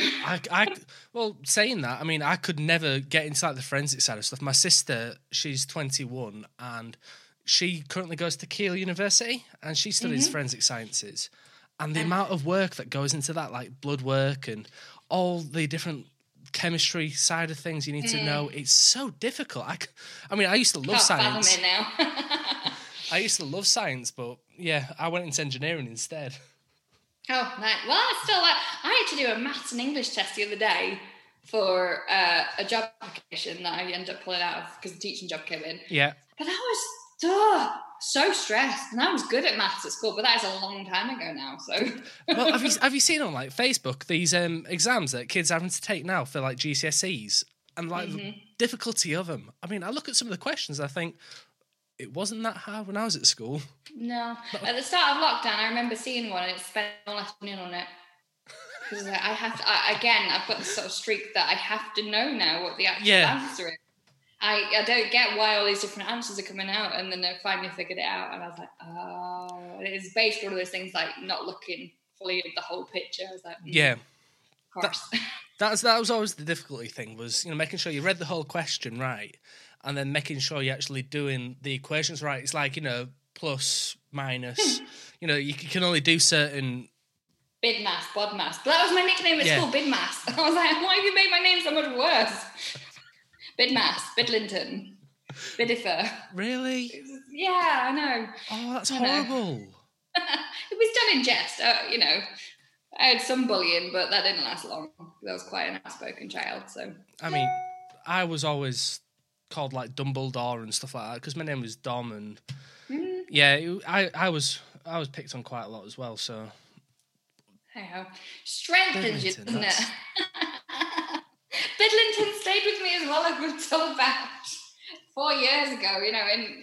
well, saying that, I mean, I could never get into like the forensic side of stuff. My sister, she's 21 and she currently goes to Keele University and she studies forensic sciences. And the amount of work that goes into that, like blood work and all the different chemistry side of things you need to know. It's so difficult. I mean, I used to love science. I used to love science, but yeah, I went into engineering instead. Oh, nice. Well, I still like. I had to do a maths and English test the other day for a job application that I ended up pulling out of because the teaching job came in. Yeah. But I was so stressed, and I was good at maths at school, but that is a long time ago now. So, well, have you seen on like Facebook these exams that kids are having to take now for like GCSEs and like the difficulty of them? I mean, I look at some of the questions, I think it wasn't that hard when I was at school. No, but at the start of lockdown, I remember seeing one and it spent all afternoon on it because like, I've got this sort of streak that I have to know now what the actual answer is. I don't get why all these different answers are coming out, and then I finally figured it out, and I was like, oh, and it's based on one of those things like not looking fully at the whole picture. I was like, yeah, of course. That was always the difficulty thing was, you know, making sure you read the whole question right, and then making sure you're actually doing the equations right. It's like, you know, plus, minus, you know, you can only do certain. Bid mass, bod mass. But that was my nickname at school, Bid Mass. I was like, why have you made my name so much worse? Bidmass, Bidlinton, Bidifer. Really? Yeah, I know. Oh, that's horrible. It was done in jest. You know, I had some bullying, but that didn't last long. I was quite an outspoken child, so. I mean, I was always called, like, Dumbledore and stuff like that, because my name was Dom, and, I was picked on quite a lot as well, so. Hey-ho. Strengthens you, doesn't it? Bidlinton stayed with me as well until about 4 years ago, you know, in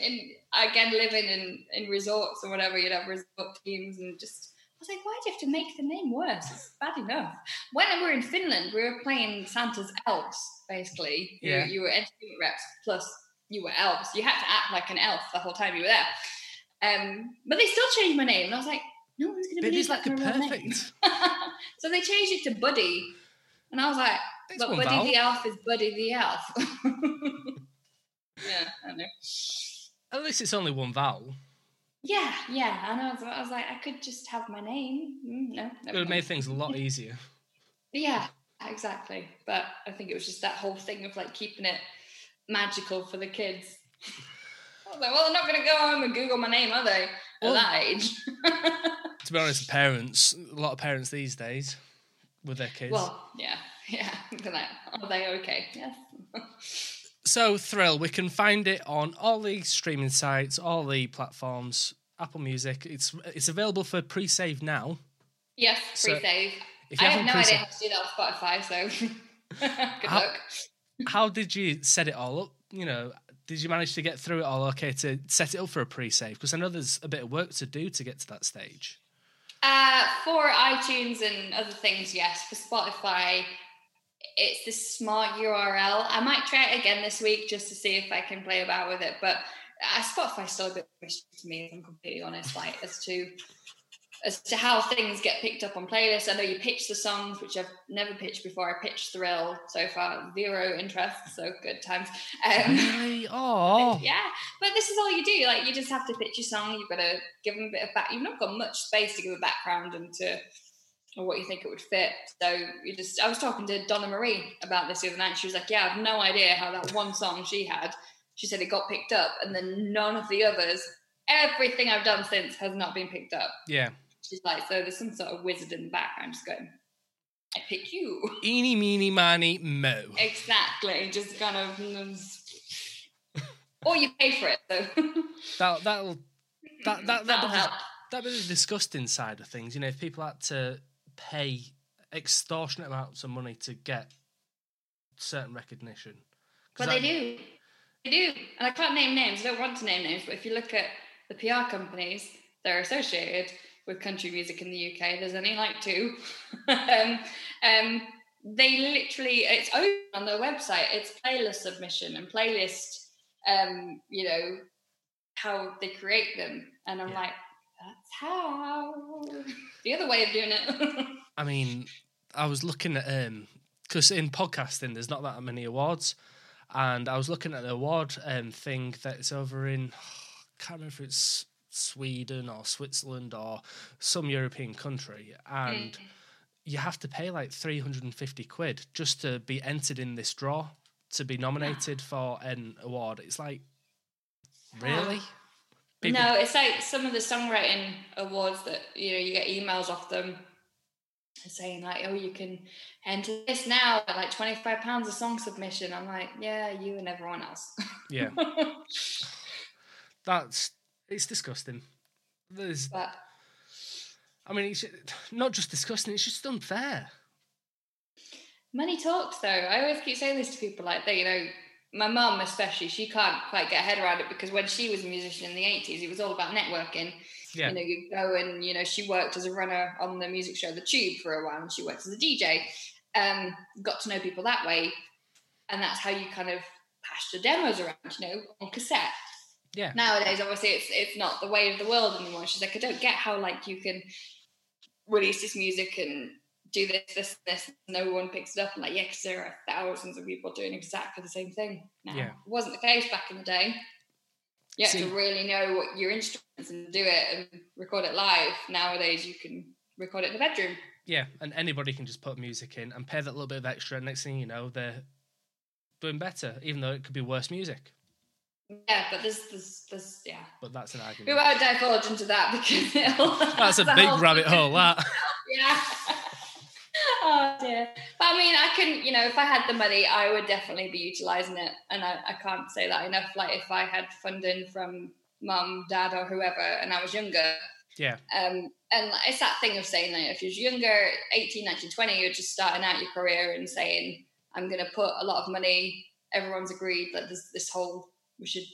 again, living in resorts or whatever, you'd have resort teams and just, I was like, why do you have to make the name worse? It's bad enough. When we were in Finland, we were playing Santa's elves, basically. Yeah. You were entertainment reps, plus you were elves. You had to act like an elf the whole time you were there. But they still changed my name, and I was like, no one's going to believe that. Biddy's like the perfect. So they changed it to Buddy, and I was like, thanks, but Buddy the Elf is Buddy the Elf. Yeah, I know. At least it's only one vowel. Yeah. And I was like, I could just have my name. No. It would have made things a lot easier. Yeah, exactly. But I think it was just that whole thing of like keeping it magical for the kids. I was like, well, they're not going to go home and Google my name, are they? At that age. To be honest, a lot of parents these days with their kids. Well, yeah. Yeah, are they okay? Yes. So, Thrill, we can find it on all the streaming sites, all the platforms, Apple Music. It's available for pre-save now. Yes, pre-save. So I have no idea how to do that on Spotify, so good luck. How did you set it all up? You know, did you manage to get through it all okay to set it up for a pre-save? Because I know there's a bit of work to do to get to that stage. For iTunes and other things, yes. For Spotify... it's this smart URL. I might try it again this week just to see if I can play about with it. But Spotify's still a bit mystery to me, if I'm completely honest, like as to how things get picked up on playlists. I know you pitch the songs, which I've never pitched before. I pitched Thrill so far, zero interest, so good times. Really? Oh. Yeah, but this is all you do. Like, you just have to pitch your song. You've got to give them a bit of back. You've not got much space to give a background and to... or what you think it would fit. So I was talking to Donna Marie about this the other night. She was like, yeah, I have no idea how that one song she had, she said it got picked up, and then none of the others, everything I've done since has not been picked up. Yeah. She's like, so there's some sort of wizard in the background just going, I pick you. Eeny, meeny, miny, mo. Exactly. Just kind of... or you pay for it, though. So. That'll help. That bit of the disgusting side of things, you know, if people had to... pay extortionate amounts of money to get certain recognition. Well, they do. do. And I can't name names. I don't want to name names. But if you look at the PR companies that are associated with country music in the UK, there's only like two. They literally, it's open on their website. It's playlist submission and playlist, you know, how they create them. And I'm like, that's how. The other way of doing it. I mean, I was looking at, because in podcasting, there's not that many awards. And I was looking at the award thing that's over in, I can't remember if it's Sweden or Switzerland or some European country. And you have to pay like 350 £350 just to be entered in this draw, to be nominated for an award. It's like, really? People... No, it's like some of the songwriting awards that, you know, you get emails off them saying like, oh, you can enter this now at like £25 a song submission. I'm like, yeah, you and everyone else. Yeah. It's disgusting. I mean, it's not just disgusting, it's just unfair. Money talks, though. I always keep saying this to people, like, that, you know, my mum especially, she can't quite get her head around it, because when she was a musician in the 80s, it was all about networking. Yeah. You know, you go and, you know, she worked as a runner on the music show The Tube for a while, and she worked as a DJ. Got to know people that way, and that's how you kind of passed your demos around, you know, on cassette. Yeah. Nowadays, obviously, it's not the way of the world anymore. She's like, I don't get how, like, you can release this music and do this, no one picks it up. And like, yeah, because there are thousands of people doing exactly the same thing now. Yeah. It wasn't the case back in the day. You have to really know what your instruments and do it and record it live. Nowadays, you can record it in the bedroom. Yeah, and anybody can just put music in and pay that little bit of extra. And next thing you know, they're doing better, even though it could be worse music. Yeah, but there's yeah. But that's an argument. We won't divulge into that because that's a big rabbit hole, that. Yeah. Oh dear. But I mean, I can, you know, if I had the money, I would definitely be utilising it, and I can't say that enough. Like, if I had funding from mum, dad, or whoever, and I was younger. Yeah. And it's that thing of saying, like, if you're younger, 18, 19, 20, you're just starting out your career and saying, I'm going to put a lot of money. Everyone's agreed that there's this whole. We should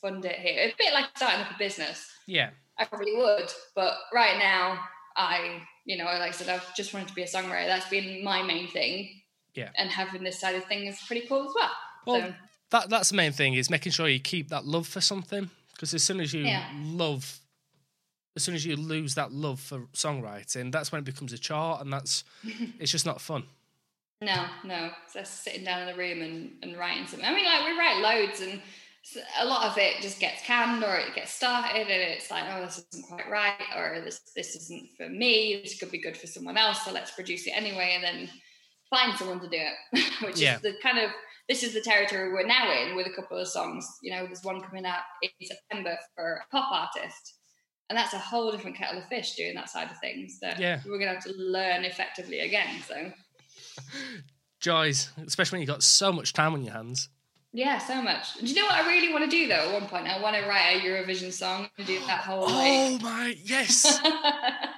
fund it here. It's a bit like starting up a business. Yeah. I probably would. But right now, like I said, I've just wanted to be a songwriter. That's been my main thing. Yeah. And having this side of things is pretty cool as well. Well, so. That's the main thing, is making sure you keep that love for something. Because as soon as you lose that love for songwriting, that's when it becomes a chore, and that's it's just not fun. No. It's just sitting down in the room and writing something. I mean, like, we write loads, and so a lot of it just gets canned, or it gets started and it's like, oh, this isn't quite right, or this isn't for me, this could be good for someone else, so let's produce it anyway, and then find someone to do it. Which is the kind of, this is the territory we're now in with a couple of songs. You know, there's one coming out in September for a pop artist, and that's a whole different kettle of fish doing that side of things that we're going to have to learn effectively again. So joys, especially when you've got so much time on your hands. Yeah, so much. Do you know what I really want to do, though, at one point? I want to write a Eurovision song and do that whole, like... Oh, my... Yes! That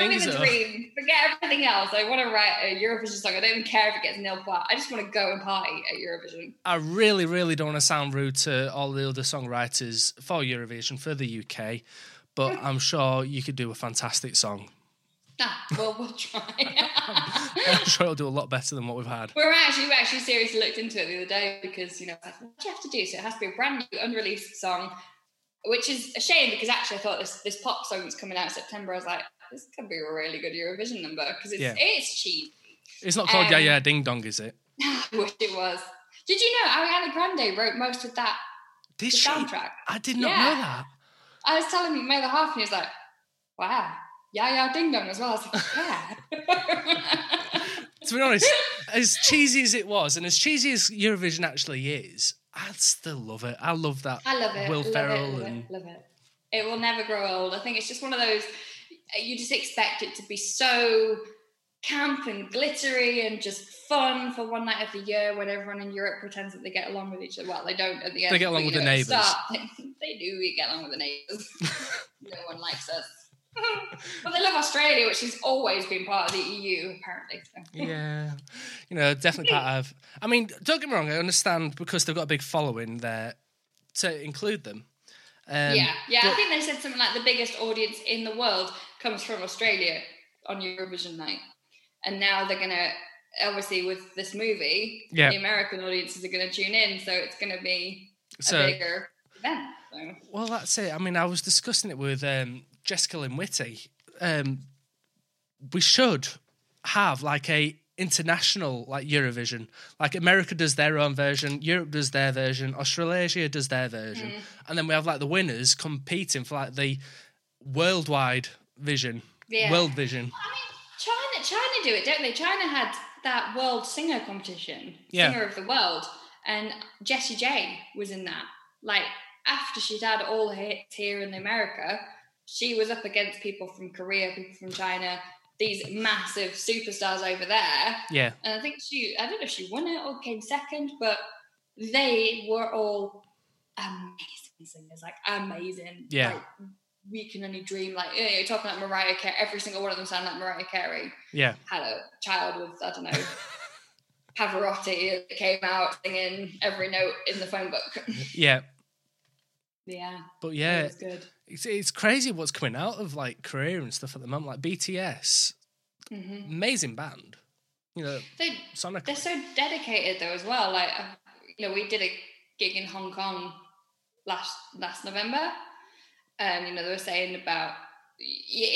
would be the dream. Forget everything else. I want to write a Eurovision song. I don't even care if it gets nil part. I just want to go and party at Eurovision. I really, really don't want to sound rude to all the other songwriters for Eurovision, for the UK, but I'm sure you could do a fantastic song. Well, we'll try. I'm sure it'll do a lot better than what we've had. We actually seriously looked into it the other day, because, you know, I thought, what do you have to do? So it has to be a brand new, unreleased song, which is a shame, because actually I thought this pop song that's coming out in September, I was like, this could be a really good Eurovision number, because it's cheap. It's not called Yeah Yeah Ding Dong, is it? I wish it was. Did you know Ariana Grande wrote most of that soundtrack? I did not know that. I was telling my other half, and he was like, wow. Yeah, yeah, Ding Dong as well. I was like, yeah. To be honest, as cheesy as it was, and as cheesy as Eurovision actually is, I'd still love it. I love that. I love it. Will Ferrell. Love it. It will never grow old. I think it's just one of those, you just expect it to be so camp and glittery and just fun for one night of the year, when everyone in Europe pretends that they get along with each other. Well, they don't at the end. They get along with the neighbours. They do get along with the neighbours. No one likes us. Well, they love Australia, which has always been part of the EU, apparently. So. Yeah. You know, definitely part of... I mean, don't get me wrong, I understand because they've got a big following there to include them. I think they said something like the biggest audience in the world comes from Australia on Eurovision night. And now they're going to... Obviously, with this movie, the American audiences are going to tune in, so it's going to be a bigger event. So. Well, that's it. I mean, I was discussing it with... Jessica Lynn Whitty, we should have like a international like Eurovision. Like America does their own version, Europe does their version, Australasia does their version, and then we have like the winners competing for like the worldwide vision, world vision. I mean, China do it, don't they? China had that world singer competition, Singer of the World, and Jessie J was in that. Like after she'd had all her hits here in America. She was up against people from Korea, people from China, these massive superstars over there. Yeah. And I think I don't know if she won it or came second, but they were all amazing singers, like amazing. Yeah. Like, we can only dream, like, you know, you're talking like Mariah Carey, every single one of them sound like Mariah Carey. Yeah. Had a child with, I don't know, Pavarotti that came out singing every note in the phone book. Yeah. Yeah. But yeah. It was good. It's crazy what's coming out of like Korea and stuff at the moment. Like BTS, amazing band. You know, they're so dedicated though as well. Like, you know, we did a gig in Hong Kong last November, and you know they were saying about it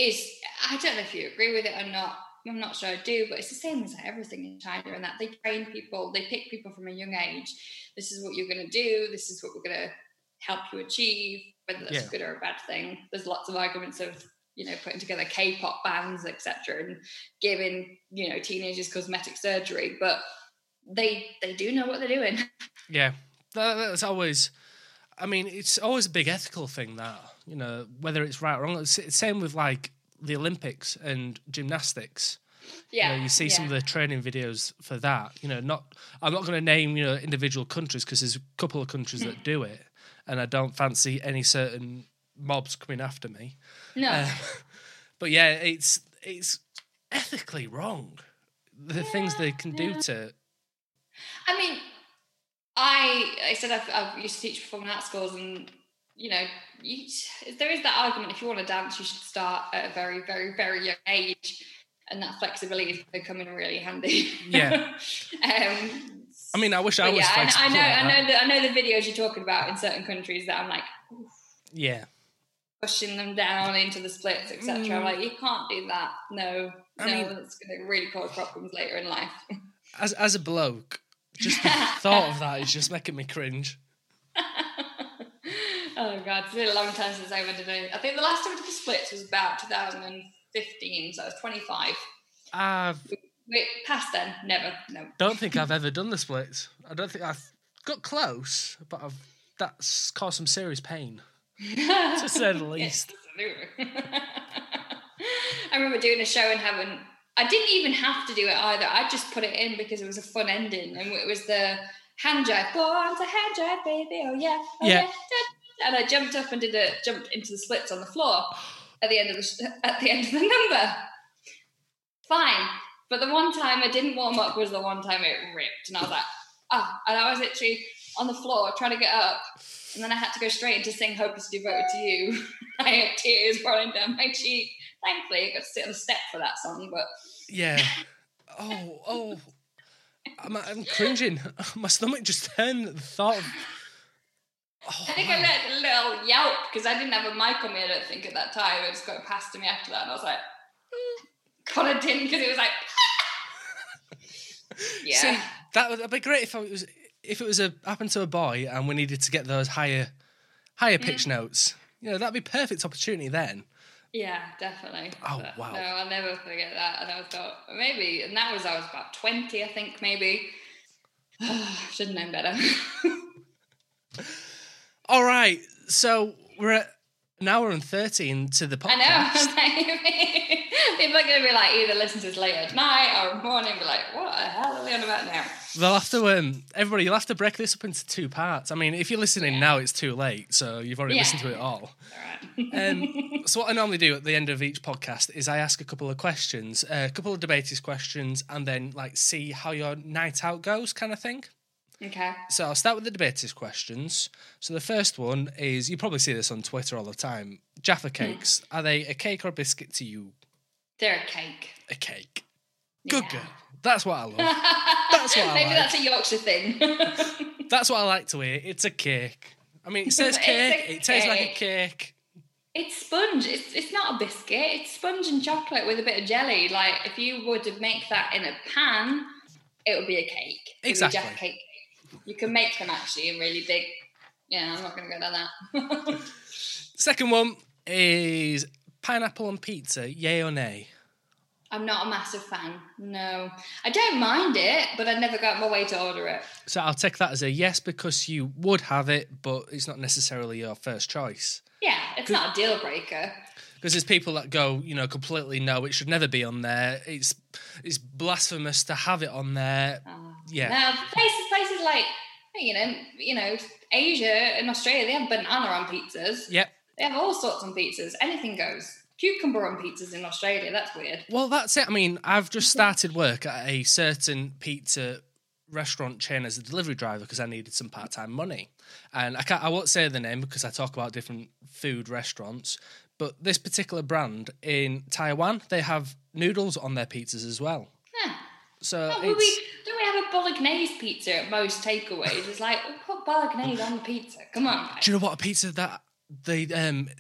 is. I don't know if you agree with it or not. I'm not sure I do, but it's the same as everything in China. And that they train people, they pick people from a young age. This is what you're going to do. This is what we're going to help you achieve. Whether that's a good or a bad thing, there's lots of arguments of, you know, putting together K-pop bands, etc., and giving, you know, teenagers cosmetic surgery, but they do know what they're doing. Yeah, that's always. I mean, it's always a big ethical thing that, you know, whether it's right or wrong. It's the same with like the Olympics and gymnastics. Yeah, you know, you see some of the training videos for that. You know, I'm not going to name, you know, individual countries because there's a couple of countries that do it. And I don't fancy any certain mobs coming after me. No. But yeah, it's ethically wrong. The things they can do to... I mean, I said I've used to teach performing arts schools and, you know, there is that argument if you want to dance, you should start at a very, very, very young age. And that flexibility is becoming really handy. Yeah. I mean, I wish I was. Yeah, I know the videos you're talking about in certain countries that I'm like, oof, yeah, pushing them down into the splits, etc. I'm like, you can't do that. No, it's going to really cause problems later in life. As a bloke, just the thought of that is just making me cringe. Oh God, it's been a long time since I went to do. I think the last time I did the splits was about 2015, so I was 25. Wait, past then, never, no. Don't think I've ever done the splits. I don't think I've got close, but that's caused some serious pain, to say the least. I remember doing a show and I didn't even have to do it either. I just put it in because it was a fun ending, and it was the hand jive. Oh, it's a hand jive, baby. Oh yeah, oh yeah. And I jumped up and jumped into the splits on the floor at the end of the number. Fine. But the one time I didn't warm up was the one time it ripped. And I was like, ah. Oh. And I was literally on the floor trying to get up. And then I had to go straight into sing Hopelessly Devoted to You. I had tears rolling down my cheek. Thankfully, I got to sit on the step for that song. But yeah. Oh. I'm cringing. My stomach just turned at the thought of... Oh, I think I let a little yelp because I didn't have a mic on me, I don't think, at that time. It just got passed to me after that. And I was like... God, I didn't, because it was like... Yeah. See, that would be great if it was happened to a boy and we needed to get those higher pitch notes. You know, that'd be perfect opportunity then. Yeah, definitely. Oh, but wow. No, I'll never forget that. And I thought, maybe... And I was about 20, I think, maybe. Should have known better. All right, so we're at an hour and 30 into the podcast. I know, people are going to be like, either listen to this late at night or in the morning and be like, what the hell are we on about now? They'll have to, everybody, you'll have to break this up into two parts. I mean, if you're listening now, it's too late, so you've already listened to it all. All right. So what I normally do at the end of each podcast is I ask a couple of questions, a couple of debaters questions, and then like see how your night out goes kind of thing. Okay. So I'll start with the debaters questions. So the first one is, you probably see this on Twitter all the time, Jaffa cakes, are they a cake or a biscuit to you? They're a cake. A cake. Good girl. That's what I love. That's what I Maybe that's a Yorkshire thing. That's what I like to eat. It's a cake. I mean, it says cake. It tastes like a cake. It's sponge. It's not a biscuit. It's sponge and chocolate with a bit of jelly. Like, if you were to make that in a pan, it would be a cake. Exactly. It would be a cake. You can make them, actually, in really big... Yeah, I'm not going to go down that. Second one is pineapple on pizza, yay or nay? I'm not a massive fan, no. I don't mind it, but I never got my way to order it. So I'll take that as a yes, because you would have it, but it's not necessarily your first choice. Yeah, it's not a deal breaker. Because there's people that go, you know, completely no, it should never be on there. It's blasphemous to have it on there. Yeah. Now, places like, you know, Asia and Australia, they have banana on pizzas. Yep. They have all sorts on pizzas. Anything goes. Cucumber on pizzas in Australia. That's weird. Well, that's it. I mean, I've just started work at a certain pizza restaurant chain as a delivery driver because I needed some part-time money. And I won't say the name because I talk about different food restaurants. But this particular brand in Taiwan, they have noodles on their pizzas as well. Yeah. So don't we have a bolognese pizza at most takeaways? It's like, we'll put bolognese on the pizza. Come on, guys. Do you know what a pizza that... They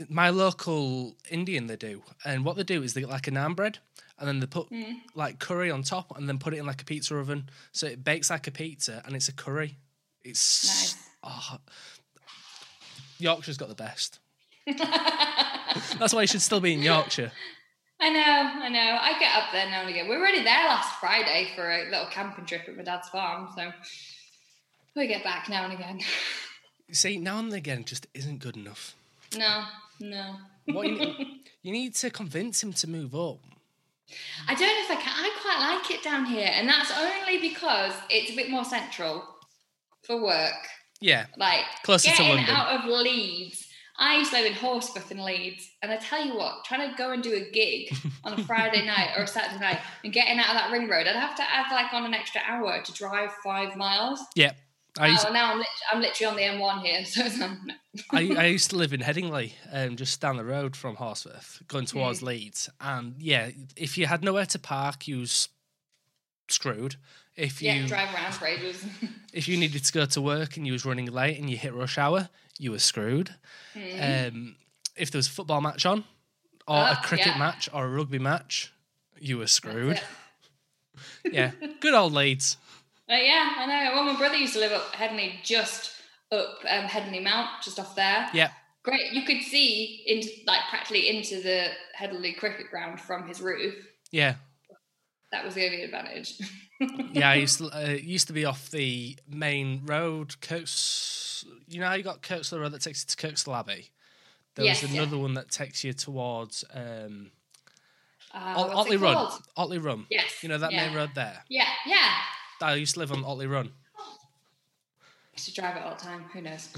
my local Indian they do, and what they do is they get like a naan bread, and then they put like curry on top, and then put it in like a pizza oven, so it bakes like a pizza, and it's a curry. It's nice. Oh, Yorkshire's got the best. That's why you should still be in Yorkshire. I know. I get up there now and again. We were already there last Friday for a little camping trip at my dad's farm, so we get back now and again. See, now and again just isn't good enough. No. What you need to convince him to move up. I don't know if I can. I quite like it down here, and that's only because it's a bit more central for work. Yeah, like closer to London. Getting out of Leeds. I used to live in Horsforth in Leeds, and I tell you what, trying to go and do a gig on a Friday night or a Saturday night and getting out of that ring road, I'd have to add like on an extra hour to drive 5 miles. Yeah. Now I'm literally on the M1 here. So I used to live in Headingley, just down the road from Horsforth, going towards Leeds. And yeah, if you had nowhere to park, you was screwed. If you drive around for ages. If you needed to go to work and you was running late and you hit rush hour, you were screwed. If there was a football match on, or a cricket match, or a rugby match, you were screwed. Yeah, good old Leeds. Yeah, I know. Well, my brother used to live up Headingley, just up Headingley Mount, just off there. Yeah. Great. You could see practically into the Headingley cricket ground from his roof. Yeah. That was the only advantage. Yeah, I used to be off the main road, you know how you got Kirkstall Road that takes you to Kirkstall Abbey? There was another one that takes you towards... Otley Run. Otley Run. Yes. You know that main road there? Yeah. I used to live on Otley Run. I used to drive it all the time. Who knows?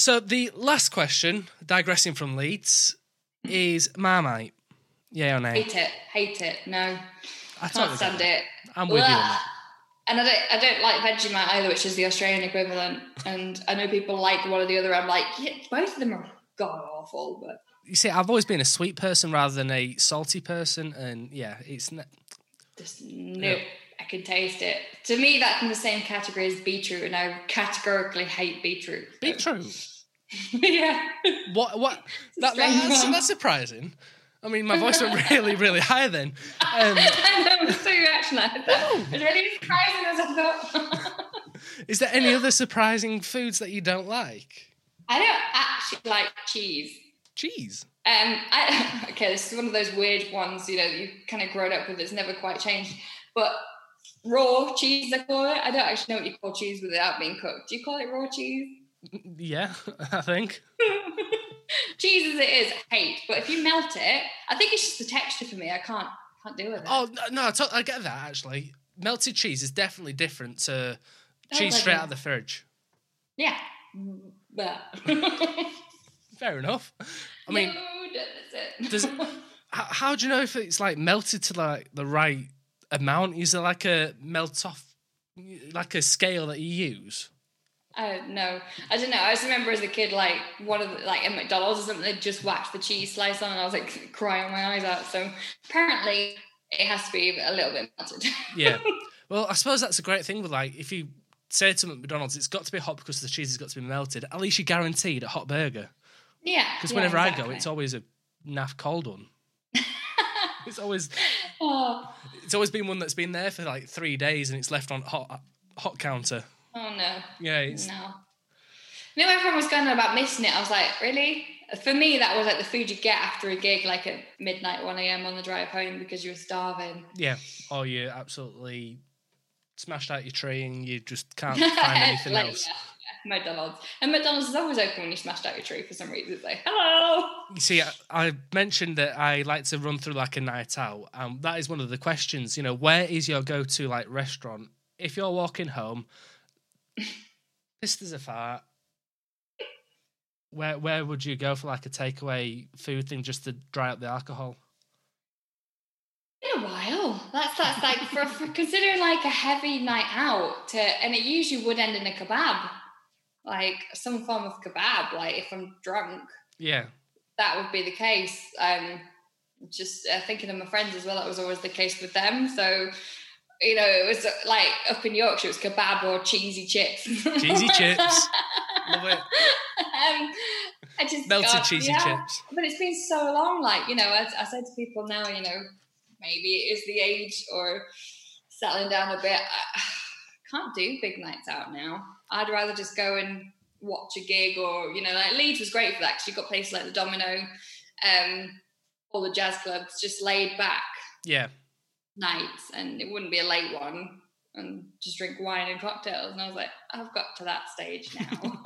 So the last question, digressing from Leeds, is Marmite. Yeah or no? Hate it. No. I can't stand it. I'm with you on that. And I don't like Vegemite either, which is the Australian equivalent. And I know people like one or the other. I'm like, yeah, both of them are god awful. But you see, I've always been a sweet person rather than a salty person, and it's. Just nope. I can taste it. To me, that's in the same category as beetroot, and I categorically hate beetroot. So. Beetroot? Yeah. What? That's surprising. I mean, my voice went really, really high then. I know, it was so reactionary. It was really surprising as I thought. Is there any other surprising foods that you don't like? I don't actually like cheese. Cheese? This is one of those weird ones, you know, that you've kind of grown up with, it's never quite changed. But raw cheese, I call it. I don't actually know what you call cheese without being cooked. Do you call it raw cheese? Yeah, I think. Cheese as it is, hate. But if you melt it, I think it's just the texture for me. I can't do with it. Oh, no, I get that, actually. Melted cheese is definitely different to cheese straight out of the fridge. Yeah. But fair enough. I mean, no, how do you know if it's like melted to like the right amount? Is there like a melt off, like a scale that you use? No, I don't know. I just remember as a kid, like one of the, like at McDonald's or something, they just whacked the cheese slice on, and I was like crying my eyes out. So apparently, it has to be a little bit melted. Yeah. Well, I suppose that's a great thing with like if you say to McDonald's, it's got to be hot because the cheese has got to be melted. At least you're guaranteed a hot burger. Yeah. Because whenever I go, it's always a naff cold one. It's always. Oh. It's always been one that's been there for like 3 days and it's left on hot counter. Oh no! Yeah, no, everyone was going on about missing it. I was like, really? For me, that was like the food you get after a gig, like at midnight, 1 a.m. on the drive home because you were starving. Yeah. Or you're absolutely smashed out your tray and you just can't find anything else. Yeah, McDonald's. And McDonald's is always open when you smashed out your tray for some reason. It's like, hello. You see, I mentioned that I like to run through like a night out. That is one of the questions. You know, where is your go-to like restaurant if you're walking home? Sisters are far. Where would you go for like a takeaway food thing just to dry up the alcohol? In a while. That's like for considering like a heavy night out and it usually would end in a kebab, like some form of kebab. Like if I'm drunk, yeah, that would be the case. Just thinking of my friends as well, that was always the case with them. So. You know, it was like up in Yorkshire, it was kebab or cheesy chips. Cheesy chips. Love it. Melted cheesy chips. But it's been so long, like, you know, I said to people now, you know, maybe it is the age or settling down a bit. I can't do big nights out now. I'd rather just go and watch a gig or, you know, like Leeds was great for that because you've got places like the Domino, all the jazz clubs, just laid back. Yeah. Nights, and it wouldn't be a late one, and just drink wine and cocktails. And I was like, I've got to that stage now.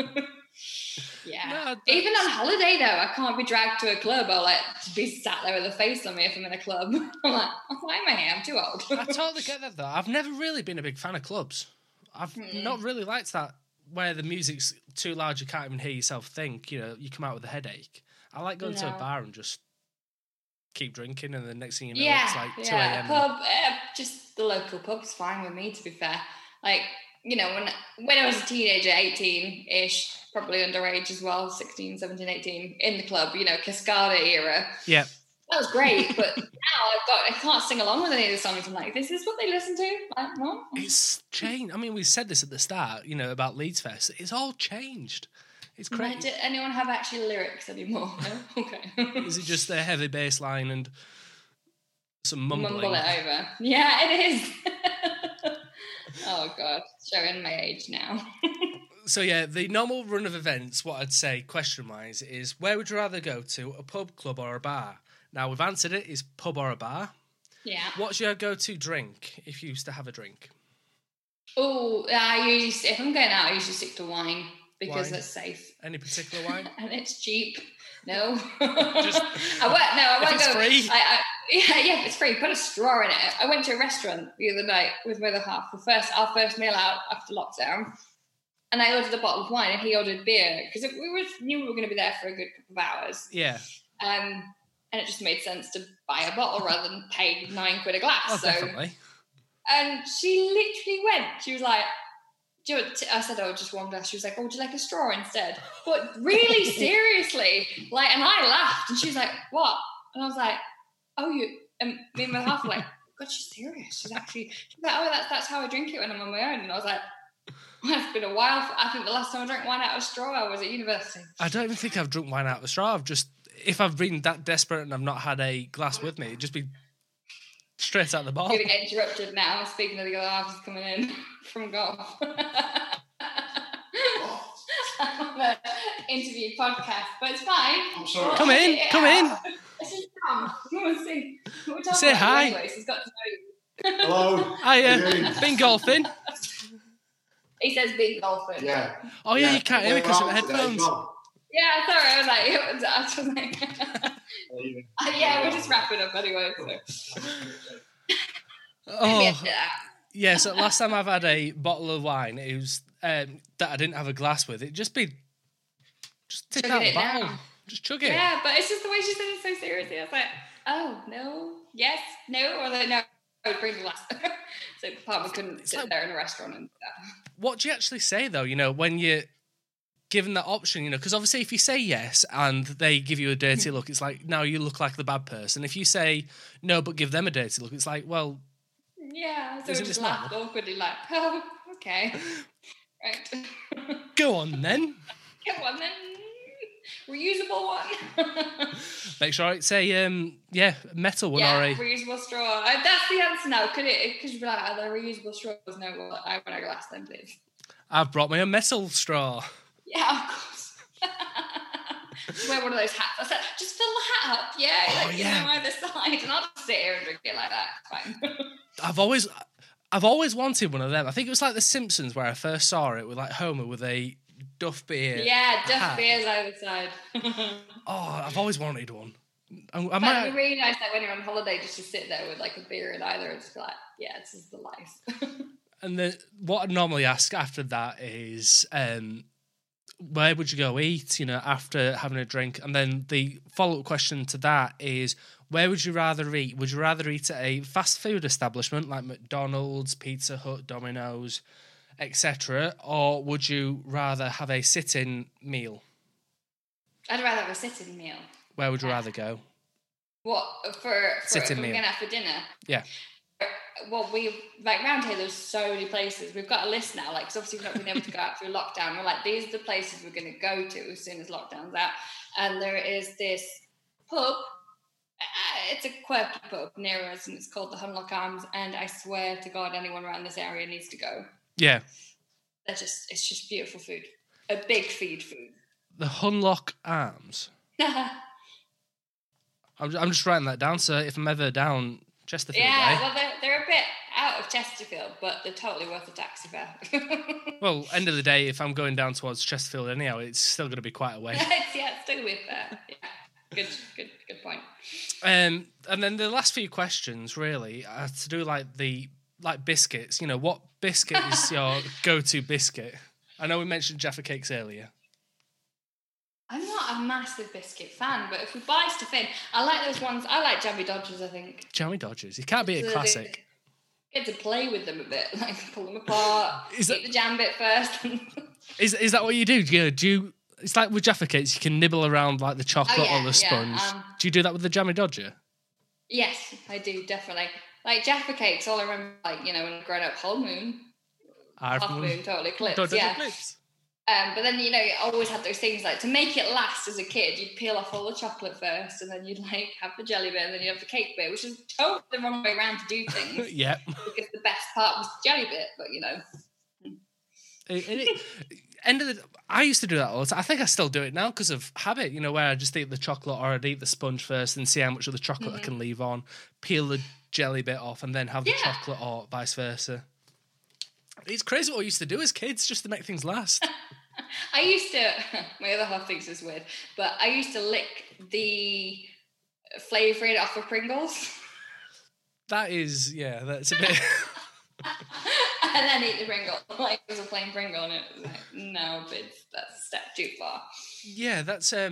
Yeah. No, even on holiday though, I can't be dragged to a club. I'll like be sat there with a face on me if I'm in a club. I'm like, why am I here? I'm too old. I totally get that though. I've never really been a big fan of clubs. I've not really liked that where the music's too loud, you can't even hear yourself think. You know, you come out with a headache. I like going to a bar and just keep drinking, and the next thing you know, it's like 2 a.m. Yeah, pub, just the local pub's fine with me, to be fair. Like, you know, when I was a teenager, 18-ish, probably underage as well, 16, 17, 18, in the club, you know, Cascada era. Yeah. That was great, but now I can't sing along with any of the songs. I'm like, this is what they listen to? Like, what? It's changed. I mean, we said this at the start, you know, about Leeds Fest. It's all changed. It's crazy. Did anyone have actual lyrics anymore? No? Okay. Is it just a heavy bass line and some mumbling? Mumble it over. Yeah, it is. Oh, God. Showing my age now. So, yeah, the normal run of events, what I'd say, question-wise, is where would you rather go to, a pub, club or a bar? Now, we've answered it, is pub or a bar. Yeah. What's your go-to drink if you used to have a drink? Oh, if I'm going out, I usually stick to wine. Because that's safe. Any particular wine? And it's cheap. No. I won't go. Free? Yeah, if it's free, put a straw in it. I went to a restaurant the other night with my other half, our first meal out after lockdown, and I ordered a bottle of wine and he ordered beer because we knew we were going to be there for a good couple of hours. Yeah. And it just made sense to buy a bottle rather than pay £9 a glass. Oh, so. Definitely. And she literally went. She was like, I said, oh, just one glass. She was like, oh, would you like a straw instead? But really seriously, like, and I laughed and she was like, what? And I was like, oh, you, and me and my half were like, God, she's serious. She's like, oh, that's how I drink it when I'm on my own. And I was like, well, it's been a while. I think the last time I drank wine out of a straw, I was at university. I don't even think I've drunk wine out of a straw. If I've been that desperate and I've not had a glass with me, it'd just be straight out the bottle. You're going to get interrupted now. Speaking of the other half is coming in from golf. An interview podcast, but it's fine. I'm sorry. Come in. This is Tom. Say hi. Anyways, he's got to know you. Hello. Hiya. Been golfing. He says been golfing. Yeah. Oh yeah, you can't hear me because of the headphones. Yeah, sorry. I was like, it was, I was like yeah, we're just wrapping up anyway. So. Oh, yeah. So last time I've had a bottle of wine, it was that I didn't have a glass with. It just be just take out the bottle, just chug it. Yeah, but it's just the way she said it so seriously. I was like, oh no, yes, no, or like no. I would bring the glass. So the apartment couldn't sit like, there in a restaurant and stuff. What do you actually say though? You know, when you're given that option, you know, because obviously if you say yes and they give you a dirty look, it's like now you look like the bad person. If you say no but give them a dirty look, it's like, well, yeah. So we just laughed awkwardly, like, oh, okay, right. Go on then. Reusable one. Make sure it's a metal one or a reusable straw. That's the answer now. Could you be like, are there reusable straws? No, well, I want a glass then, please. I've brought my own metal straw. Yeah, of course. Wear one of those hats. I said, just fill the hat up, either side, and I'll just sit here and drink it like that. Fine. I've always wanted one of them. I think it was like The Simpsons where I first saw it with like Homer with a duff beer. Yeah, duff beers either side. Oh, I've always wanted one. It would be really nice like when you're on holiday just to sit there with like a beer in either and just be like, yeah, this is the life. And then what I normally ask after that is, where would you go eat, you know, after having a drink? And then the follow-up question to that is, where would you rather eat? Would you rather eat at a fast food establishment like McDonald's, Pizza Hut, Domino's, etc., or would you rather have a sit-in meal? I'd rather have a sit-in meal. Where would you rather go? What, for sit-in meal? We're going to have for dinner? Yeah. Well, round here, there's so many places. We've got a list now, like, because obviously we've not been able to go out through lockdown. We're like, these are the places we're going to go to as soon as lockdown's out. And there is this pub. It's a quirky pub near us, and it's called the Hunlock Arms, and I swear to God, anyone around this area needs to go. Yeah. It's just beautiful food. A big feed food. The Hunlock Arms. I'm just writing that down, so if I'm ever down Chesterfield way. Well, they're a bit out of Chesterfield, but they're totally worth a taxi fare. Well, end of the day, if I'm going down towards Chesterfield anyhow, it's still going to be quite a way. It's still going to be fair. Yeah. Good point. And then the last few questions, really, are to do like the... Like biscuits, you know, what biscuit is your go-to biscuit? I know we mentioned Jaffa Cakes earlier. I'm not a massive biscuit fan, but if we buy stuff in, I like those ones. I like Jammy Dodgers, I think. Jammy Dodgers, you can't beat a classic. You get to play with them a bit, like pull them apart, eat the jam bit first. Is that what you do? Do you? It's like with Jaffa Cakes, you can nibble around like the chocolate or the sponge. Do you do that with the Jammy Dodger? Yes, I do, definitely. Like Jaffa Cakes, all I remember, like, you know, when I growing up, Whole Moon. Half Moon, Total Eclipse, Eclipse. But then, you know, you always had those things, like, to make it last as a kid, you'd peel off all the chocolate first, and then you'd, like, have the jelly bit, and then you'd have the cake bit, which is totally the wrong way around to do things. Yep. Because the best part was the jelly bit, but, you know. I used to do that all the time. I think I still do it now because of habit, you know, where I just eat the chocolate or I'd eat the sponge first and see how much of the chocolate I can leave on, peel the jelly bit off and then have the chocolate or vice versa. It's crazy what we used to do as kids just to make things last. My other half thinks it's weird, but I used to lick the flavouring off of Pringles. That is, that's a bit... And then eat the Pringle. Like, there's a plain Pringle and it was like, no, bitch, that's a step too far. Yeah, that's a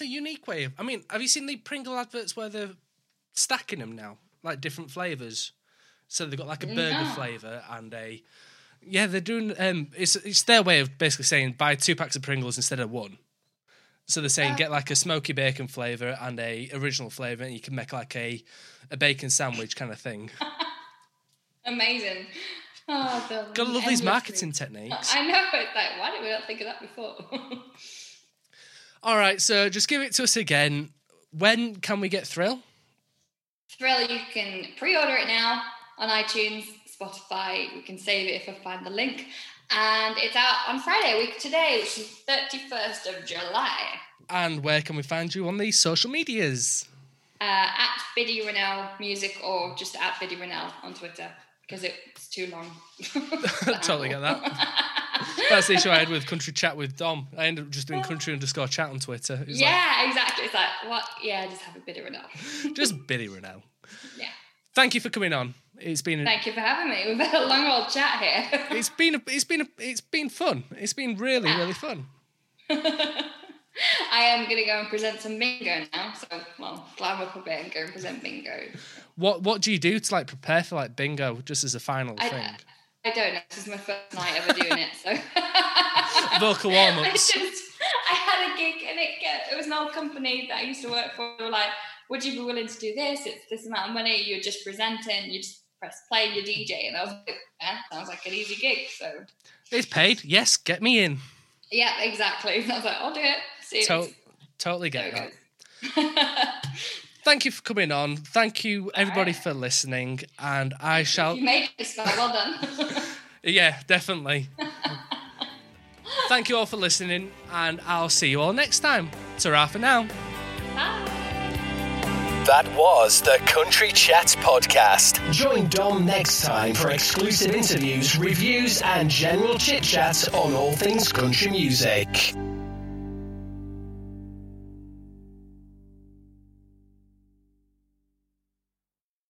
unique way of... I mean, have you seen the Pringle adverts where they're stacking them now? Like, different flavours. So they've got, like, a burger flavour and a... Yeah, they're doing... It's their way of basically saying buy 2 packs of Pringles instead of 1. So they're saying get, like, a smoky bacon flavour and a original flavour and you can make, like, a bacon sandwich kind of thing. Amazing. Oh, gotta love these marketing techniques. I know, it's like, why did we not think of that before? All right, so just give it to us again. When can we get Thrill? Thrill, you can pre-order it now on iTunes, Spotify. We can save it if I find the link. And it's out on Friday, week today, which is 31st of July. And where can we find you on the social medias? At Biddy Rennell Music or just at Biddy Rennell on Twitter. Because it's too long. Totally get that. That's the issue I had with Country Chat with Dom. I ended up just doing country_chat on Twitter. Exactly. It's like, what? Yeah, just have a Biddy Rennell. Just Biddy Rennell. Yeah. Thank you for coming on. It's been. Thank you for having me. We've had a long old chat here. It's been fun. It's been really fun. I am going to go and present some bingo now. So, well, climb up a bit and go and present bingo. What do you do to like prepare for like bingo just as a final thing? I don't know. This is my first night ever doing it, so. Vocal warm-ups. I had a gig and it was an old company that I used to work for. They were like, would you be willing to do this? It's this amount of money. You're just presenting. You just press play, you're DJ. And I was like, yeah, sounds like an easy gig, so. It's paid. Yes, get me in. Yeah, exactly. I was like, I'll do it. See you. Totally get that. Thank you for coming on. Thank you, everybody, for listening. And I shall... You made this far. Well done. Yeah, definitely. Thank you all for listening, and I'll see you all next time. Ta-ra for now. Bye. That was the Country Chat Podcast. Join Dom next time for exclusive interviews, reviews, and general chit-chat on all things country music.